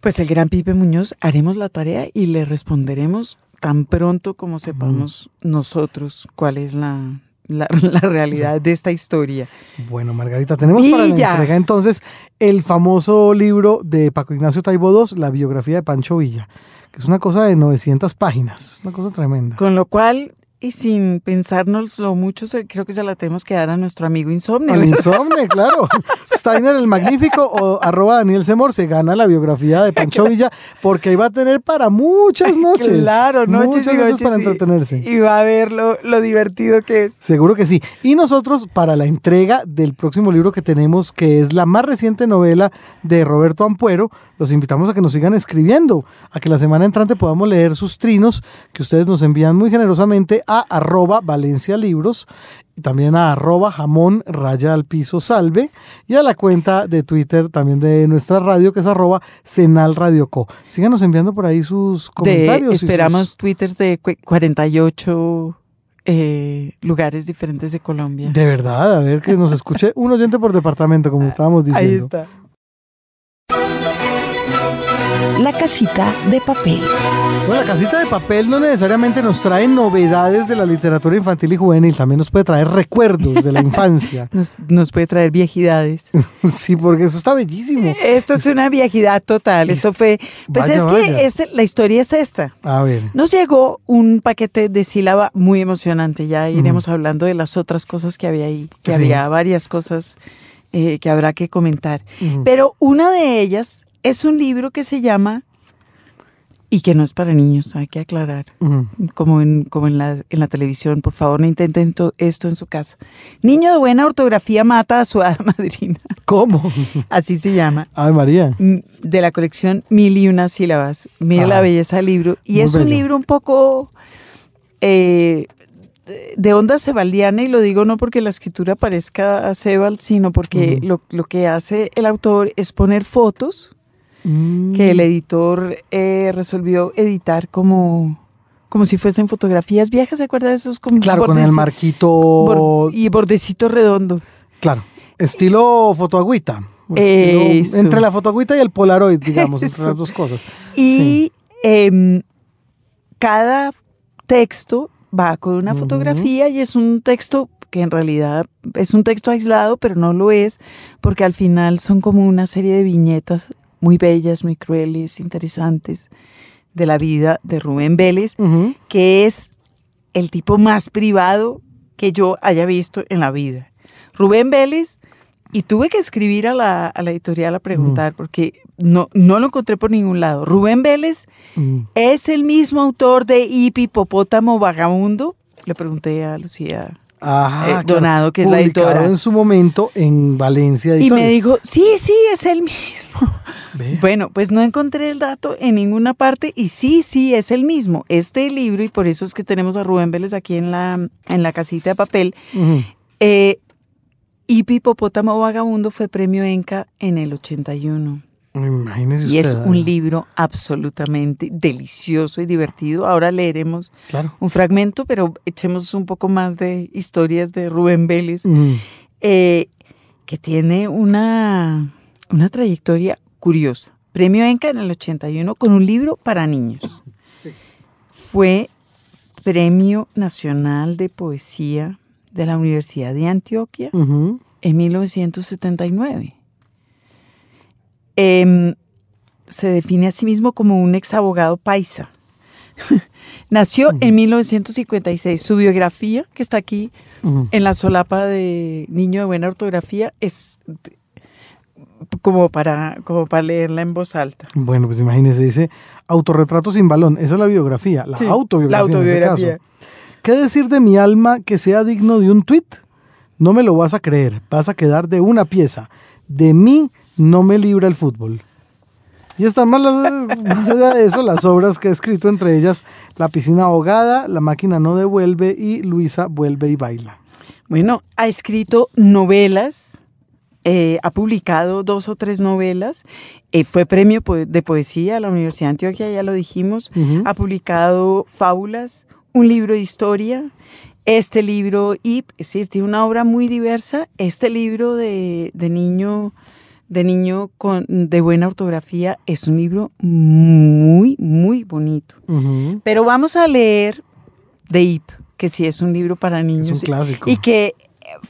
Pues el gran Pipe Muñoz, haremos la tarea y le responderemos tan pronto como sepamos mm. nosotros cuál es la... La, la realidad sí. de esta historia. Bueno, Margarita, tenemos y para la ya. entrega entonces el famoso libro de Paco Ignacio Taibo segundo, la biografía de Pancho Villa, que es una cosa de novecientas páginas, una cosa tremenda. Con lo cual, y sin pensárnoslo mucho, creo que se la tenemos que dar a nuestro amigo Insomne. Al Insomne, claro. Steiner el Magnífico o arroba Daniel Semor se gana la biografía de Pancho Villa, porque ahí va a tener para muchas noches. Claro, noches muchas y noches, noches para y, entretenerse. Y va a ver lo, lo divertido que es. Seguro que sí. Y nosotros, para la entrega del próximo libro que tenemos, que es la más reciente novela de Roberto Ampuero, los invitamos a que nos sigan escribiendo, a que la semana entrante podamos leer sus trinos, que ustedes nos envían muy generosamente a arroba Valencia Libros, también a arroba jamón raya al piso salve, y a la cuenta de Twitter también de nuestra radio, que es arroba Senal Radio Co. Síganos enviando por ahí sus comentarios. De, esperamos sus... twitters de cuarenta y ocho eh, lugares diferentes de Colombia. De verdad, a ver que nos escuche un oyente por departamento, como estábamos diciendo. Ahí está. La casita de papel. Bueno, la casita de papel no necesariamente nos trae novedades de la literatura infantil y juvenil, también nos puede traer recuerdos de la infancia. Nos, nos puede traer viejidades. Sí, porque eso está bellísimo. Esto es una viejidad total. Esto fue... Pues vaya, es que este, la historia es esta. A ver. Nos llegó un paquete de sílaba muy emocionante. Ya iremos mm. hablando de las otras cosas que había ahí, que sí. había varias cosas eh, que habrá que comentar. Mm. Pero una de ellas... es un libro que se llama, y que no es para niños, hay que aclarar, uh-huh. como, en, como en, la, en la televisión, por favor no intenten to, esto en su casa. Niño de buena ortografía mata a su hada madrina. ¿Cómo? Así se llama. Ave María. De la colección Mil y una sílabas. Mira ah, la belleza del libro. Y es bello. Un libro un poco eh, de onda sebaldiana, y lo digo no porque la escritura parezca a Sebald, sino porque uh-huh. lo, lo que hace el autor es poner fotos que el editor eh, resolvió editar como, como si fuesen fotografías viejas, ¿se acuerda de esos? Como claro, bordes, con el marquito... Bord, y bordecito redondo. Claro, estilo fotoagüita. Estilo, entre la fotoagüita y el Polaroid, digamos, entre las dos cosas. Y sí. eh, cada texto va con una fotografía uh-huh. y es un texto... que en realidad es un texto aislado, pero no lo es, porque al final son como una serie de viñetas muy bellas, muy crueles, interesantes, de la vida de Rubén Vélez, uh-huh. que es el tipo más privado que yo haya visto en la vida. Rubén Vélez, y tuve que escribir a la, a la editorial a preguntar, uh-huh. porque no, no lo encontré por ningún lado. Rubén Vélez uh-huh. es el mismo autor de Hipopótamo Vagabundo, le pregunté a Lucía... Ajá, eh, Donado, claro, que es la editora en su momento en Valencia Editores. Y me dijo, sí, sí, es el mismo. Ve. Bueno, pues no encontré el dato en ninguna parte y sí, sí, es el mismo este libro, y por eso es que tenemos a Rubén Vélez aquí en la, en la casita de papel. Uh-huh. eh, Hipopótamo Vagabundo fue premio ENCA en el ochenta y uno. Imagínese y usted, es un libro absolutamente delicioso y divertido. Ahora leeremos claro. un fragmento, pero echemos un poco más de historias de Rubén Vélez, mm. eh, que tiene una, una trayectoria curiosa. Premio ENCA en el ochenta y uno con un libro para niños. Sí. fue Premio Nacional de Poesía de la Universidad de Antioquia uh-huh. en mil novecientos setenta y nueve. Eh, se define a sí mismo como un exabogado paisa. Nació uh-huh. en mil novecientos cincuenta y seis. Su biografía, que está aquí uh-huh. en la solapa de Niño de Buena Ortografía, es como para, como para leerla en voz alta. Bueno, pues imagínese, dice Autorretrato sin balón. Esa es la biografía, la sí, autobiografía, la autobiografía en ese caso. ¿Qué decir de mi alma que sea digno de un tuit? No me lo vas a creer, vas a quedar de una pieza. De mí no me libra el fútbol. Y están más, más allá de eso las obras que he escrito, entre ellas La piscina ahogada, La máquina no devuelve y Luisa vuelve y baila. Bueno, ha escrito novelas, eh, ha publicado dos o tres novelas, eh, fue premio de poesía a la Universidad de Antioquia, ya lo dijimos, uh-huh. ha publicado fábulas, un libro de historia, este libro, y es decir, tiene una obra muy diversa, este libro de, de niño... de niño con, de buena ortografía, es un libro muy, muy bonito. Uh-huh. Pero vamos a leer de I P, que sí es un libro para niños. Es un clásico. Y, y que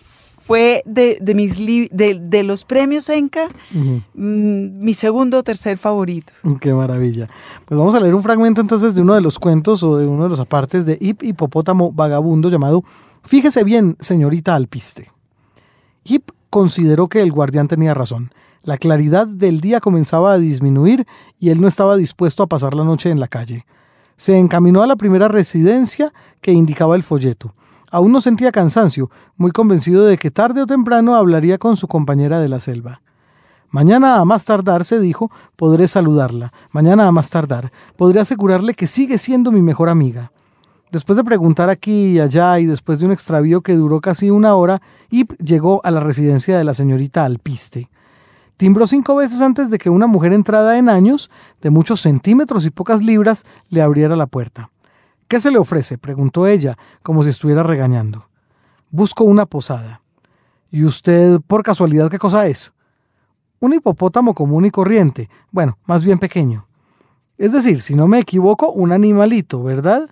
fue de, de, mis li, de, de los premios ENCA, uh-huh. mm, mi segundo o tercer favorito. ¡Qué maravilla! Pues vamos a leer un fragmento entonces de uno de los cuentos o de uno de los apartes de I P, hipopótamo vagabundo, llamado Fíjese bien, señorita alpiste. I P consideró que el guardián tenía razón. La claridad del día comenzaba a disminuir y él no estaba dispuesto a pasar la noche en la calle. Se encaminó a la primera residencia que indicaba el folleto. Aún no sentía cansancio, muy convencido de que tarde o temprano hablaría con su compañera de la selva. Mañana a más tardar, se dijo, podré saludarla. Mañana a más tardar, podré asegurarle que sigue siendo mi mejor amiga. Después de preguntar aquí y allá y después de un extravío que duró casi una hora, Ip llegó a la residencia de la señorita alpiste. Timbró cinco veces antes de que una mujer entrada en años, de muchos centímetros y pocas libras, le abriera la puerta. ¿Qué se le ofrece?, preguntó ella, como si estuviera regañando. Busco una posada. ¿Y usted, por casualidad, qué cosa es? Un hipopótamo común y corriente, bueno, más bien pequeño. Es decir, si no me equivoco, un animalito, ¿verdad?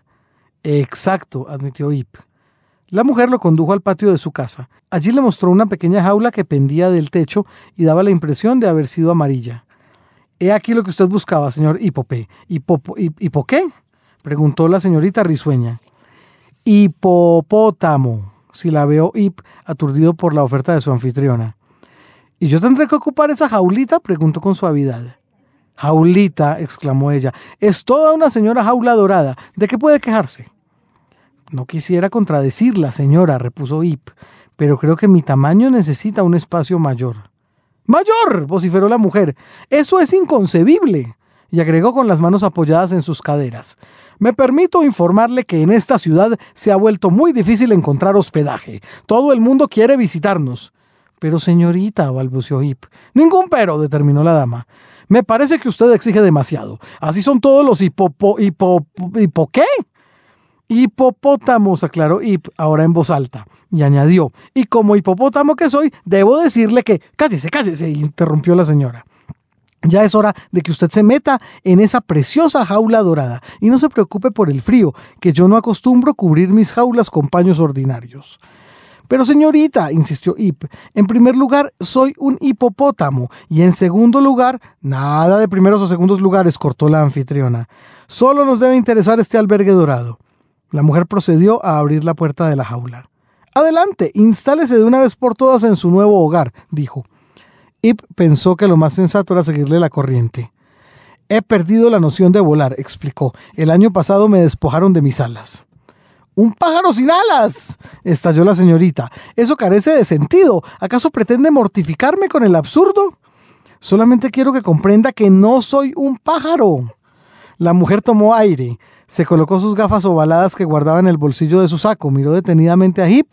Exacto, admitió Ip. La mujer lo condujo al patio de su casa. Allí le mostró una pequeña jaula que pendía del techo y daba la impresión de haber sido amarilla. «He aquí lo que usted buscaba, señor Hipope». ¿Hipopo, hip, ¿Hipo qué?, preguntó la señorita risueña. «Hipopótamo», silabeó Ip, aturdido por la oferta de su anfitriona. «¿Y yo tendré que ocupar esa jaulita?», preguntó con suavidad. «Jaulita», exclamó ella, «es toda una señora jaula dorada. ¿De qué puede quejarse?». No quisiera contradecirla, señora, repuso Ip, pero creo que mi tamaño necesita un espacio mayor. ¡Mayor!, vociferó la mujer. ¡Eso es inconcebible!, y agregó con las manos apoyadas en sus caderas. Me permito informarle que en esta ciudad se ha vuelto muy difícil encontrar hospedaje. Todo el mundo quiere visitarnos. Pero señorita, balbuceó Ip. Ningún pero, determinó la dama. Me parece que usted exige demasiado. Así son todos los hipopo... hipo... hipo ¿qué? Hipopótamos, aclaró Ip, ahora en voz alta, y añadió, y como hipopótamo que soy, debo decirle que... Cállese, cállese, interrumpió la señora. Ya es hora de que usted se meta en esa preciosa jaula dorada, y no se preocupe por el frío, que yo no acostumbro cubrir mis jaulas con paños ordinarios. Pero señorita, insistió Ip, en primer lugar soy un hipopótamo y en segundo lugar, nada de primeros o segundos lugares, cortó la anfitriona. Solo nos debe interesar este albergue dorado. La mujer procedió a abrir la puerta de la jaula. Adelante, instálese de una vez por todas en su nuevo hogar, dijo. Ip pensó que lo más sensato era seguirle la corriente. He perdido la noción de volar, explicó. El año pasado me despojaron de mis alas. ¡Un pájaro sin alas!, estalló la señorita. Eso carece de sentido. ¿Acaso pretende mortificarme con el absurdo? Solamente quiero que comprenda que no soy un pájaro. La mujer tomó aire, se colocó sus gafas ovaladas que guardaba en el bolsillo de su saco, miró detenidamente a Ip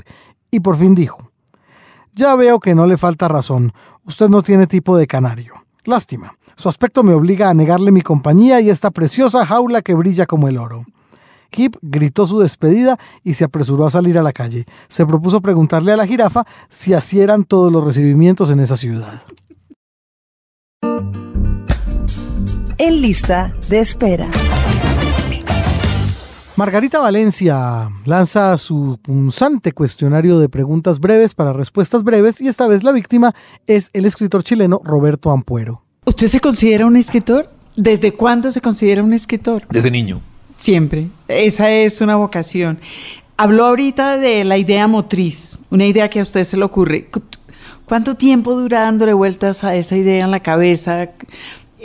y por fin dijo, «Ya veo que no le falta razón. Usted no tiene tipo de canario. Lástima. Su aspecto me obliga a negarle mi compañía y esta preciosa jaula que brilla como el oro». Ip gritó su despedida y se apresuró a salir a la calle. Se propuso preguntarle a la jirafa si así eran todos los recibimientos en esa ciudad. En lista de espera. Margarita Valencia lanza su punzante cuestionario de preguntas breves para respuestas breves, y esta vez la víctima es el escritor chileno Roberto Ampuero. ¿Usted se considera un escritor? ¿Desde cuándo se considera un escritor? Desde niño. Siempre. Esa es una vocación. Habló ahorita de la idea motriz, una idea que a usted se le ocurre. ¿Cuánto tiempo dura dándole vueltas a esa idea en la cabeza?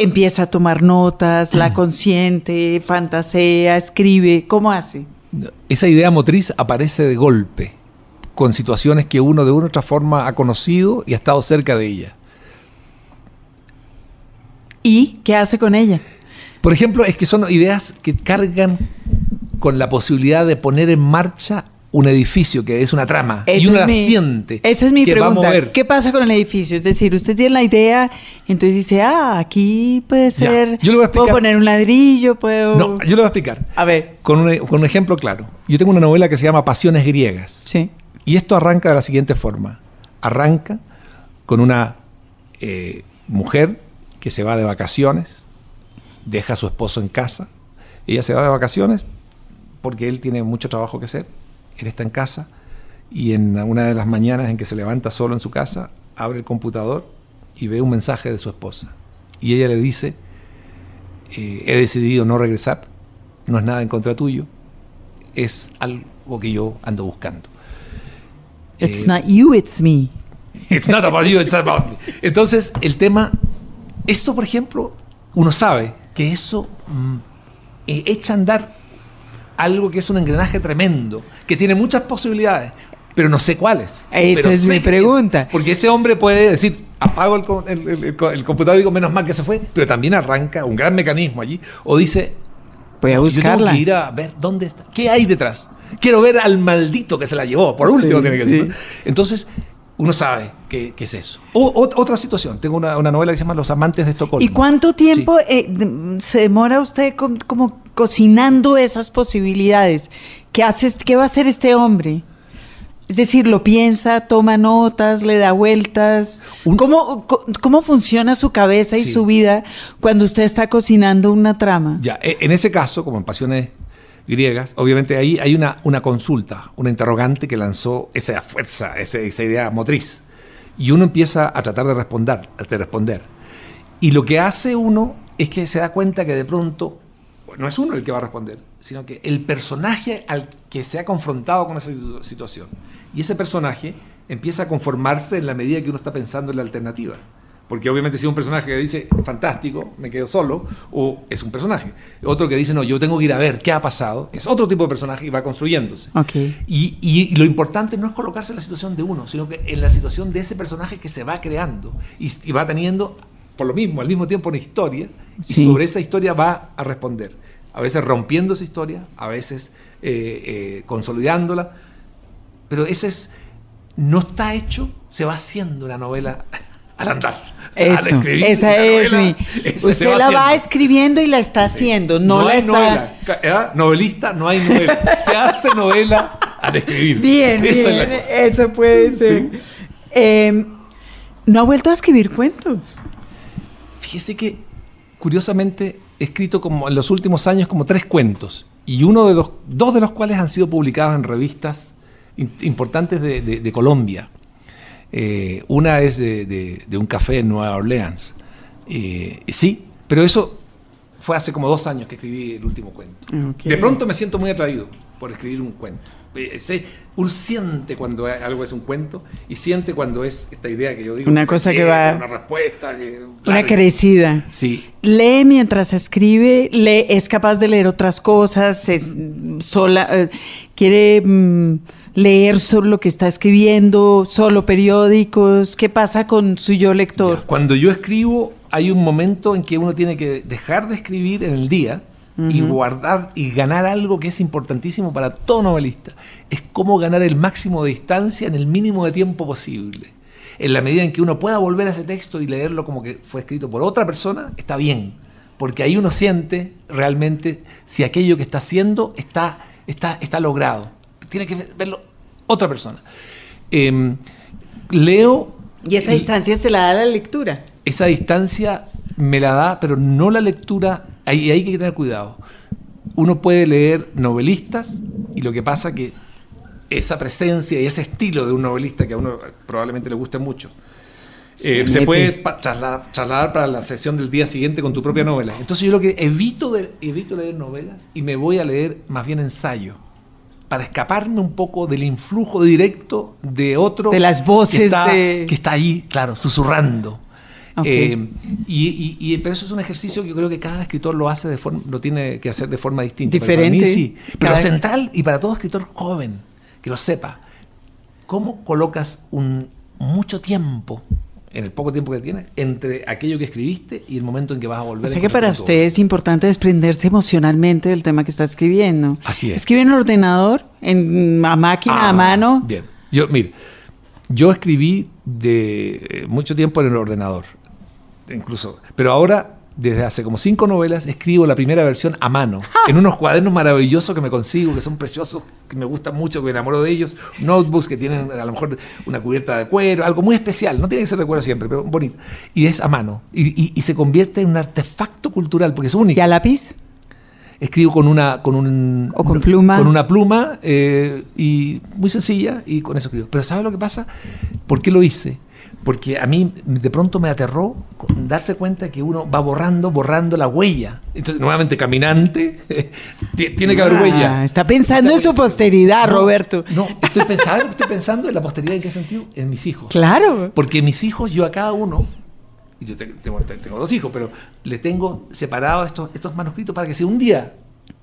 Empieza a tomar notas, la consiente, fantasea, escribe, ¿cómo hace? Esa idea motriz aparece de golpe, con situaciones que uno de una u otra forma ha conocido y ha estado cerca de ella. ¿Y qué hace con ella? Por ejemplo, es que son ideas que cargan con la posibilidad de poner en marcha un edificio, que es una trama, esa y uno la mi, siente. Esa es mi que pregunta. Va a mover. ¿Qué pasa con el edificio? Es decir, usted tiene la idea, entonces dice, ah, aquí puede ser, yo le voy a explicar. Puedo poner un ladrillo, puedo... No, yo le voy a explicar. A ver. Con un, con un ejemplo claro. Yo tengo una novela que se llama Pasiones griegas. Sí. Y esto arranca de la siguiente forma. Arranca con una eh, mujer que se va de vacaciones, deja a su esposo en casa. Ella se va de vacaciones porque él tiene mucho trabajo que hacer. Él está en casa y en una de las mañanas en que se levanta solo en su casa, abre el computador y ve un mensaje de su esposa. Y ella le dice, eh, he decidido no regresar, no es nada en contra tuyo, es algo que yo ando buscando. It's eh, not you, it's me. It's not about you, it's about me. Entonces, el tema, esto por ejemplo, uno sabe que eso mm, eh, echa a andar algo que es un engranaje tremendo, que tiene muchas posibilidades, pero no sé cuáles. Esa es mi pregunta. Porque ese hombre puede decir, apago el, el, el, el computador y digo, menos mal que se fue, pero también arranca un gran mecanismo allí. O dice, voy a buscarla. Yo tengo que ir a ver dónde está, qué hay detrás. Quiero ver al maldito que se la llevó, por último sí, tiene que decir. Sí. Entonces, uno sabe qué es eso. O, o, otra situación, tengo una, una novela que se llama Los amantes de Estocolmo. ¿Y cuánto tiempo sí. eh, se demora usted con, como cocinando esas posibilidades? ¿Qué, hace, ¿Qué va a hacer este hombre? Es decir, lo piensa, toma notas, le da vueltas. Un, ¿Cómo, ¿Cómo funciona su cabeza y sí. su vida cuando usted está cocinando una trama? Ya, en ese caso, como en Pasiones griegas, obviamente ahí hay una, una consulta, una interrogante que lanzó esa fuerza, esa, esa idea motriz. Y uno empieza a tratar de responder, de responder. Y lo que hace uno es que se da cuenta que de pronto, no es uno el que va a responder, sino que el personaje al que se ha confrontado con esa situación. Y ese personaje empieza a conformarse en la medida que uno está pensando en la alternativa. Porque obviamente si es un personaje que dice, fantástico, me quedo solo, o es un personaje. Otro que dice, no, yo tengo que ir a ver qué ha pasado, es otro tipo de personaje y va construyéndose. Okay. Y, y, y lo importante no es colocarse en la situación de uno, sino que en la situación de ese personaje que se va creando y, y va teniendo, por lo mismo, al mismo tiempo una historia, sí. y sobre esa historia va a responder. A veces rompiendo esa historia, a veces eh, eh, consolidándola, pero ese es, no está hecho, se va haciendo una novela... Al andar. Eso, al escribir, esa es novela, mi... Usted va la haciendo. Va escribiendo y la está haciendo, sí. no, no la está... Novela. ¿Eh? Novelista, no hay novela. Se hace novela al escribir. Bien, esa bien, es eso puede ser. Sí. Eh, ¿No ha vuelto a escribir cuentos? Fíjese que, curiosamente, he escrito como en los últimos años como tres cuentos, y uno de los, dos de los cuales han sido publicados en revistas importantes de, de, de Colombia. Eh, una es de, de, de un café en Nueva Orleans. Eh, sí, pero eso fue hace como dos años que escribí el último cuento. Okay. De pronto me siento muy atraído por escribir un cuento. Eh, sé, uno siente cuando algo es un cuento y siente cuando es esta idea que yo digo. Una cosa que va... Una respuesta. Que, una crecida. Sí. Lee mientras escribe, lee, es capaz de leer otras cosas, es, sola, eh, quiere... Mm, leer solo lo que está escribiendo, solo periódicos. ¿Qué pasa con su yo lector? Ya, cuando yo escribo, hay un momento en que uno tiene que dejar de escribir en el día uh-huh. y guardar y ganar algo que es importantísimo para todo novelista. Es cómo ganar el máximo de distancia en el mínimo de tiempo posible. En la medida en que uno pueda volver a ese texto y leerlo como que fue escrito por otra persona, está bien. Porque ahí uno siente realmente si aquello que está haciendo está, está, está logrado. Tiene que verlo otra persona. Eh, leo... ¿Y esa distancia el, se la da la lectura? Esa distancia me la da, pero no la lectura. Ahí hay que tener cuidado. uno puede leer novelistas y lo que pasa que esa presencia y ese estilo de un novelista que a uno probablemente le guste mucho eh, se, se puede trasladar, trasladar para la sesión del día siguiente con tu propia novela. Entonces yo lo que evito, de, evito leer novelas y me voy a leer más bien ensayo para escaparme un poco del influjo directo de otro, de las voces que está, de... que está ahí, claro, susurrando. Okay. Eh, y, y, y pero eso es un ejercicio que yo creo que cada escritor lo hace de forma, lo tiene que hacer de forma distinta. Diferente. Para mí, sí. Pero cada... central y para todo escritor joven que lo sepa, cómo colocas un mucho tiempo en el poco tiempo que tienes entre aquello que escribiste y el momento en que vas a volver. O sea que para usted es importante desprenderse emocionalmente del tema que está escribiendo. Así es. Escribe en el ordenador, en a máquina, ah, a mano. Bien. Yo mire, yo escribí de eh, mucho tiempo en el ordenador. Incluso, pero ahora, desde hace como cinco novelas, escribo la primera versión a mano, en unos cuadernos maravillosos que me consigo, que son preciosos, que me gustan mucho, que me enamoro de ellos, notebooks que tienen a lo mejor una cubierta de cuero, algo muy especial, no tiene que ser de cuero siempre, pero bonito, y es a mano, y, y, y se convierte en un artefacto cultural, porque es único. ¿Y a lápiz? Escribo con una con un o con pluma con una pluma eh, y muy sencilla, y con eso escribo. Pero ¿sabes lo que pasa? ¿Por qué lo hice? Porque a mí de pronto me aterró darse cuenta que uno va borrando, borrando la huella. Entonces, nuevamente, caminante, tiene que ah, haber huella. Está pensando en su posteridad, no, Roberto. No, estoy pensando, estoy pensando en la posteridad, ¿en qué sentido? En mis hijos. Claro. Porque mis hijos, yo a cada uno, y yo tengo, tengo dos hijos, pero le tengo separados estos, estos manuscritos para que si un día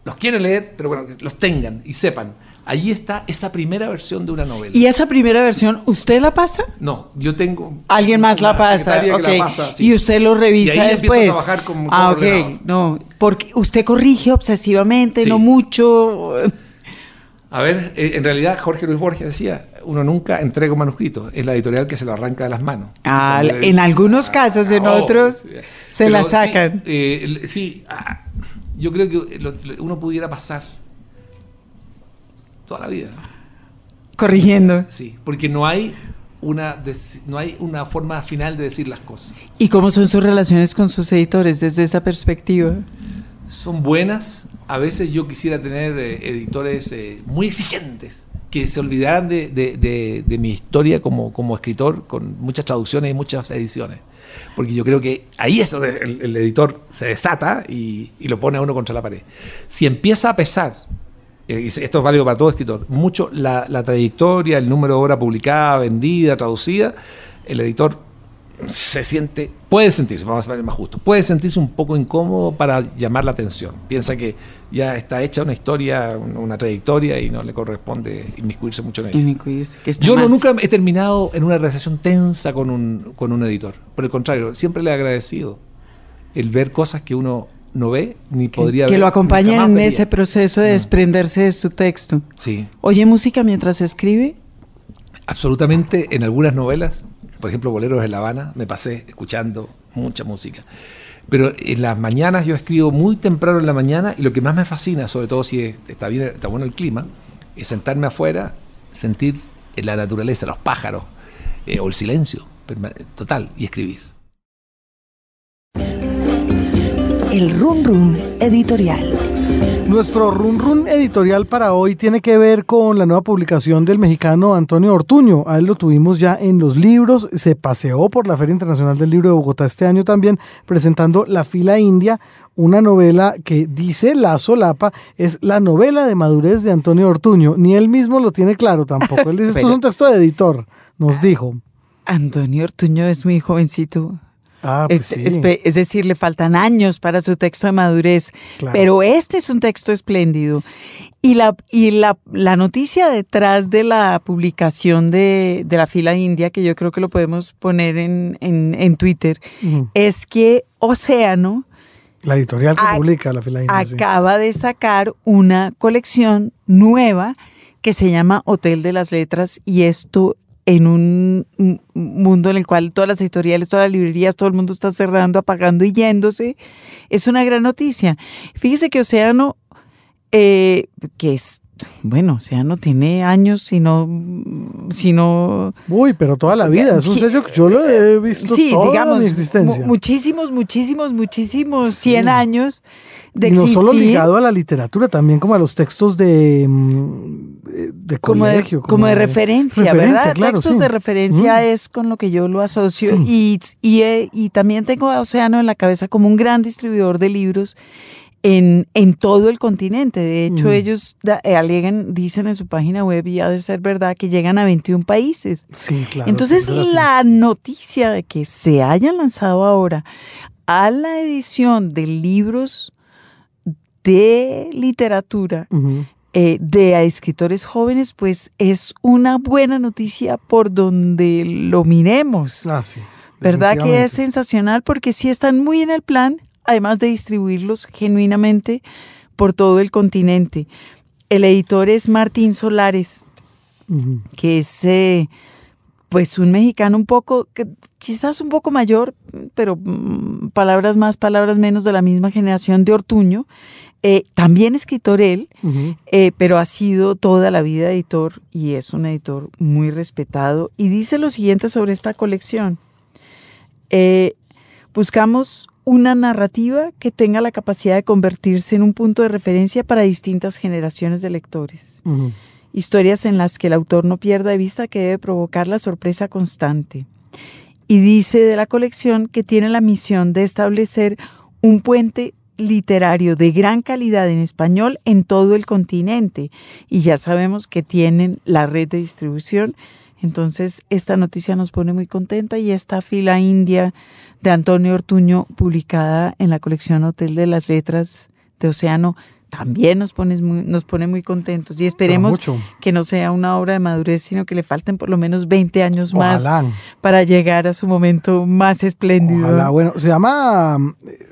los quieren leer, pero bueno, que los tengan y sepan. Ahí está esa primera versión de una novela. ¿Y esa primera versión usted la pasa? No, yo tengo... Alguien más la pasa, okay. Que la pasa, sí. Y usted lo revisa y ahí después. Empiezo a trabajar con, con ah, ok, ordenador. No, porque usted corrige obsesivamente, sí. No mucho. A ver, en realidad Jorge Luis Borges decía, uno nunca entrega un manuscrito, es la editorial que se lo arranca de las manos. Ah, en dice, algunos ah, casos, en oh, otros sí. se pero, la sacan. Sí, eh, sí ah, yo creo que lo, uno pudiera pasar toda la vida corrigiendo. Sí, porque no hay una no hay una forma final de decir las cosas. ¿Y cómo son sus relaciones con sus editores desde esa perspectiva? Son buenas. A veces yo quisiera tener eh, editores eh, muy exigentes que se olvidaran de, de, de, de mi historia como, como escritor, con muchas traducciones y muchas ediciones. Porque yo creo que ahí es donde el, el editor se desata y, y lo pone a uno contra la pared. Si empieza a pesar, esto es válido para todo escritor, mucho la, la trayectoria, el número de obra publicada, vendida, traducida, el editor se siente, puede sentirse, vamos a ser más justos, puede sentirse un poco incómodo para llamar la atención. Piensa que ya está hecha una historia, una trayectoria, y no le corresponde inmiscuirse mucho en ella. Inmiscuirse, que está Yo no, nunca he terminado en una relación tensa con un, con un editor. Por el contrario, siempre le he agradecido el ver cosas que uno no ve ni que, podría que ver. Que lo acompañen en vería. Ese proceso de desprenderse de su texto. Sí. ¿Oye música mientras escribe? Absolutamente, en algunas novelas, por ejemplo Boleros de La Habana, me pasé escuchando mucha música. Pero en las mañanas yo escribo muy temprano en la mañana, y lo que más me fascina, sobre todo si es, está bien, está bueno el clima, es sentarme afuera, sentir la naturaleza, los pájaros, eh, o el silencio total, y escribir. El Run Run Editorial. Nuestro Run Run editorial para hoy tiene que ver con la nueva publicación del mexicano Antonio Ortuño. A él lo tuvimos ya en los libros, se paseó por la Feria Internacional del Libro de Bogotá este año también, presentando La Fila India, una novela que, dice la solapa, es la novela de madurez de Antonio Ortuño. Ni él mismo lo tiene claro tampoco. Él dice, esto es un texto de editor, nos dijo. Antonio Ortuño es muy jovencito. Ah, pues es, sí. es, es decir, le faltan años para su texto de madurez, claro. Pero este es un texto espléndido. Y la, y la, la noticia detrás de la publicación de, de La Fila India, que yo creo que lo podemos poner en, en, en Twitter, uh-huh. es que Océano, la editorial que a, publica La Fila India, acaba sí. de sacar una colección nueva que se llama Hotel de las Letras, y esto en un mundo en el cual todas las editoriales, todas las librerías, todo el mundo está cerrando, apagando y yéndose, es una gran noticia. Fíjese que Océano, eh, que es Bueno, Océano tiene años, si no, si no... Uy, pero toda la vida, es un sello que yo lo he visto sí, toda digamos, mi existencia. Mu- muchísimos, muchísimos, muchísimos, cien sí. años de existir. Y no solo ligado a la literatura, también como a los textos de, de como colegio. De, como, como de, de referencia, referencia ¿verdad? Claro, textos sí. de referencia mm. es con lo que yo lo asocio. Sí. Y, y, y también tengo a Océano en la cabeza como un gran distribuidor de libros, En, en todo el continente. De hecho, mm. ellos da, alegan, dicen en su página web, y ha de ser verdad, que llegan a veintiún países. Sí, claro. Entonces, claro, la sí. noticia de que se hayan lanzado ahora a la edición de libros de literatura uh-huh. eh, de a escritores jóvenes, pues es una buena noticia por donde lo miremos. Ah, sí. ¿Verdad que es sensacional? Porque sí están muy en el plan, además de distribuirlos genuinamente por todo el continente. El editor es Martín Solares, uh-huh. que es eh, pues un mexicano un poco, quizás un poco mayor, pero mm, palabras más, palabras menos, de la misma generación de Ortuño. Eh, también escritor él, uh-huh. eh, pero ha sido toda la vida editor y es un editor muy respetado. Y dice lo siguiente sobre esta colección. Eh, buscamos una narrativa que tenga la capacidad de convertirse en un punto de referencia para distintas generaciones de lectores. Uh-huh. Historias en las que el autor no pierda de vista que debe provocar la sorpresa constante. Y dice de la colección que tiene la misión de establecer un puente literario de gran calidad en español en todo el continente. Y ya sabemos que tienen la red de distribución. Entonces, esta noticia nos pone muy contenta, y esta Fila India de Antonio Ortuño, publicada en la colección Hotel de las Letras de Océano, también nos pone muy, nos pone muy contentos, y esperemos que no sea una obra de madurez, sino que le falten por lo menos veinte años más. Ojalá. Para llegar a su momento más espléndido. Ojalá. Bueno, se llama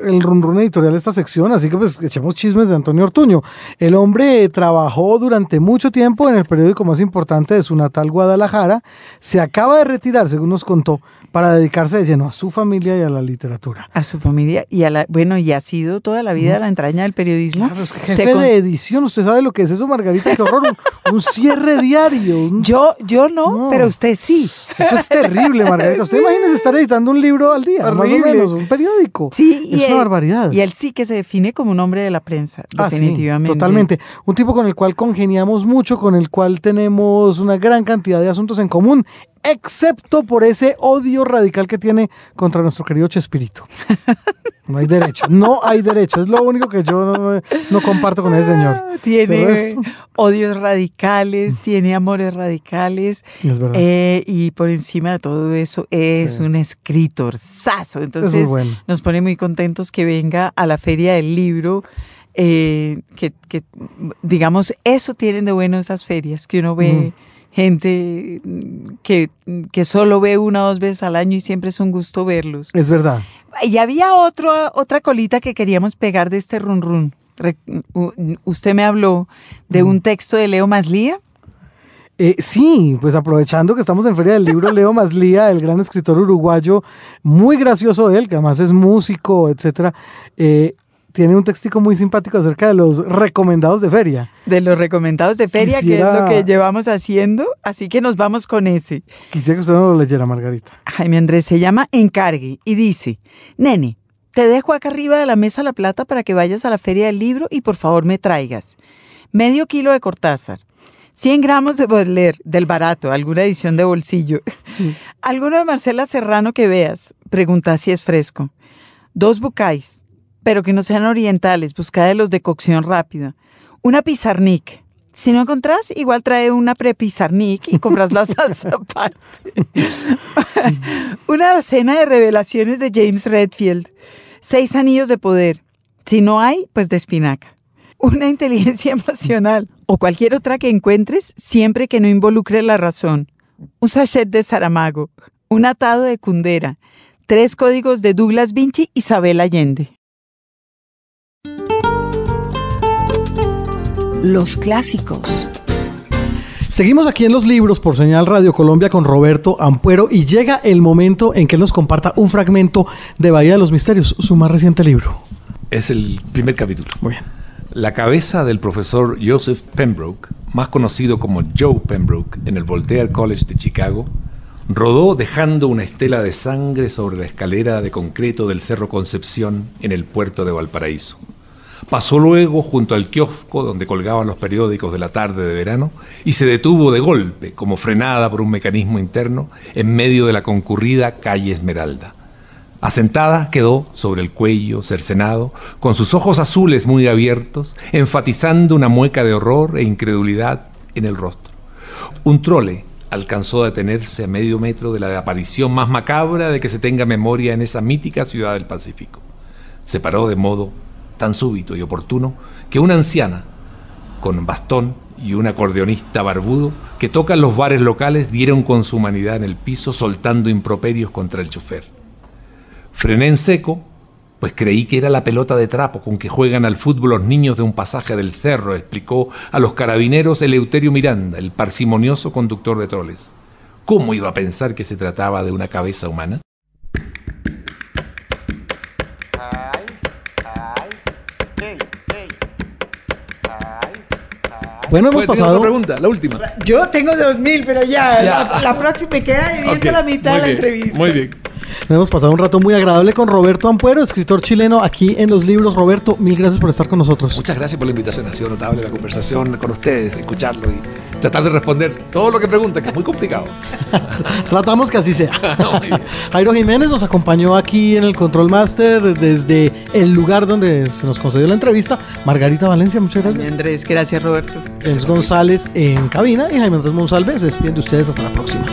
el Runrun Editorial esta sección, así que pues echemos chismes de Antonio Ortuño. El hombre trabajó durante mucho tiempo en el periódico más importante de su natal Guadalajara, se acaba de retirar, según nos contó, para dedicarse de lleno a su familia y a la literatura. A su familia y a la, bueno, y ha sido toda la vida la entraña del periodismo. Claro, es que jefe con... de edición, ¿usted sabe lo que es eso, Margarita? ¡Qué horror! Un, un cierre diario. Un... Yo, yo no, no, pero usted sí. Eso es terrible, Margarita. Usted sí. imagínese estar editando un libro al día, horrible. Más o menos, un periódico. Sí, es y una él, barbaridad. Y él sí que se define como un hombre de la prensa, ah, definitivamente. Sí, totalmente. Un tipo con el cual congeniamos mucho, con el cual tenemos una gran cantidad de asuntos en común, excepto por ese odio radical que tiene contra nuestro querido Chespirito. No hay derecho, no hay derecho. Es lo único que yo no, no comparto con ese señor. Tiene odios radicales, tiene amores radicales. Es verdad. Eh, y por encima de todo eso es sí. un escritorzazo. Entonces es muy bueno. Nos pone muy contentos que venga a la Feria del Libro. Eh, que, que digamos, eso tienen de bueno esas ferias, que uno ve... Mm. Gente que, que solo ve una o dos veces al año y siempre es un gusto verlos. Es verdad. Y había otro, otra colita que queríamos pegar de este run run. Re, usted me habló de un texto de Leo Maslía. Eh, sí, pues aprovechando que estamos en Feria del Libro, Leo Maslía, el gran escritor uruguayo, muy gracioso él, que además es músico, etcétera, eh, tiene un textico muy simpático acerca de los recomendados de feria. De los recomendados de feria, quisiera... que es lo que llevamos haciendo, así que nos vamos con ese. Quisiera que usted no lo leyera, Margarita. Jaime Andrés, se llama Encargue, y dice: Nene, te dejo acá arriba de la mesa la plata para que vayas a la Feria del Libro y por favor me traigas medio kilo de Cortázar, cien gramos de Baudelaire, del barato, alguna edición de bolsillo, sí. alguno de Marcela Serrano que veas, pregunta si es fresco, dos bucáis, pero que no sean orientales, busca de los de cocción rápida. Una Pizarnik. Si no encontrás, igual trae una pre-Pizarnik y compras la salsa aparte. Una docena de revelaciones de James Redfield. Seis anillos de poder. Si no hay, pues de espinaca. Una inteligencia emocional o cualquier otra que encuentres, siempre que no involucre la razón. Un sachet de Saramago. Un atado de Kundera. Tres códigos de Douglas Vinci y Isabel Allende. Los clásicos. Seguimos aquí en Los Libros por Señal Radio Colombia con Roberto Ampuero, y llega el momento en que él nos comparta un fragmento de Bahía de los Misterios, su más reciente libro. Es el primer capítulo. Muy bien. La cabeza del profesor Joseph Pembroke, más conocido como Joe Pembroke en el Voltaire College de Chicago, rodó dejando una estela de sangre sobre la escalera de concreto del Cerro Concepción en el puerto de Valparaíso. Pasó luego junto al kiosco donde colgaban los periódicos de la tarde de verano y se detuvo de golpe, como frenada por un mecanismo interno, en medio de la concurrida calle Esmeralda. Asentada quedó sobre el cuello, cercenado, con sus ojos azules muy abiertos, enfatizando una mueca de horror e incredulidad en el rostro. Un trole alcanzó a detenerse a medio metro de la aparición más macabra de que se tenga memoria en esa mítica ciudad del Pacífico. Se paró de modo tan súbito y oportuno que una anciana, con bastón y un acordeonista barbudo que toca en los bares locales, dieron con su humanidad en el piso, soltando improperios contra el chofer. Frené en seco, pues creí que era la pelota de trapo con que juegan al fútbol los niños de un pasaje del cerro, explicó a los carabineros Eleuterio Miranda, el parsimonioso conductor de troles. ¿Cómo iba a pensar que se trataba de una cabeza humana? Ay, ay, hey, hey. Ay, ay. Bueno, hemos pues pasado. Otra pregunta, la última. Yo tengo dos mil, pero ya, ya. La, la próxima queda viviendo okay, la mitad de la entrevista. Muy bien. Hemos pasado un rato muy agradable con Roberto Ampuero, escritor chileno, aquí en Los Libros. Roberto, mil gracias por estar con nosotros. Muchas gracias por la invitación. Ha sido notable la conversación con ustedes, escucharlo y tratar de responder todo lo que preguntan, que es muy complicado. Tratamos que así sea. Jairo Jiménez nos acompañó aquí en el Control Master desde el lugar donde se nos concedió la entrevista. Margarita Valencia, muchas gracias. Andrés, gracias Roberto. James González en cabina y Jaime Andrés Monsalve se despiden de ustedes hasta la próxima.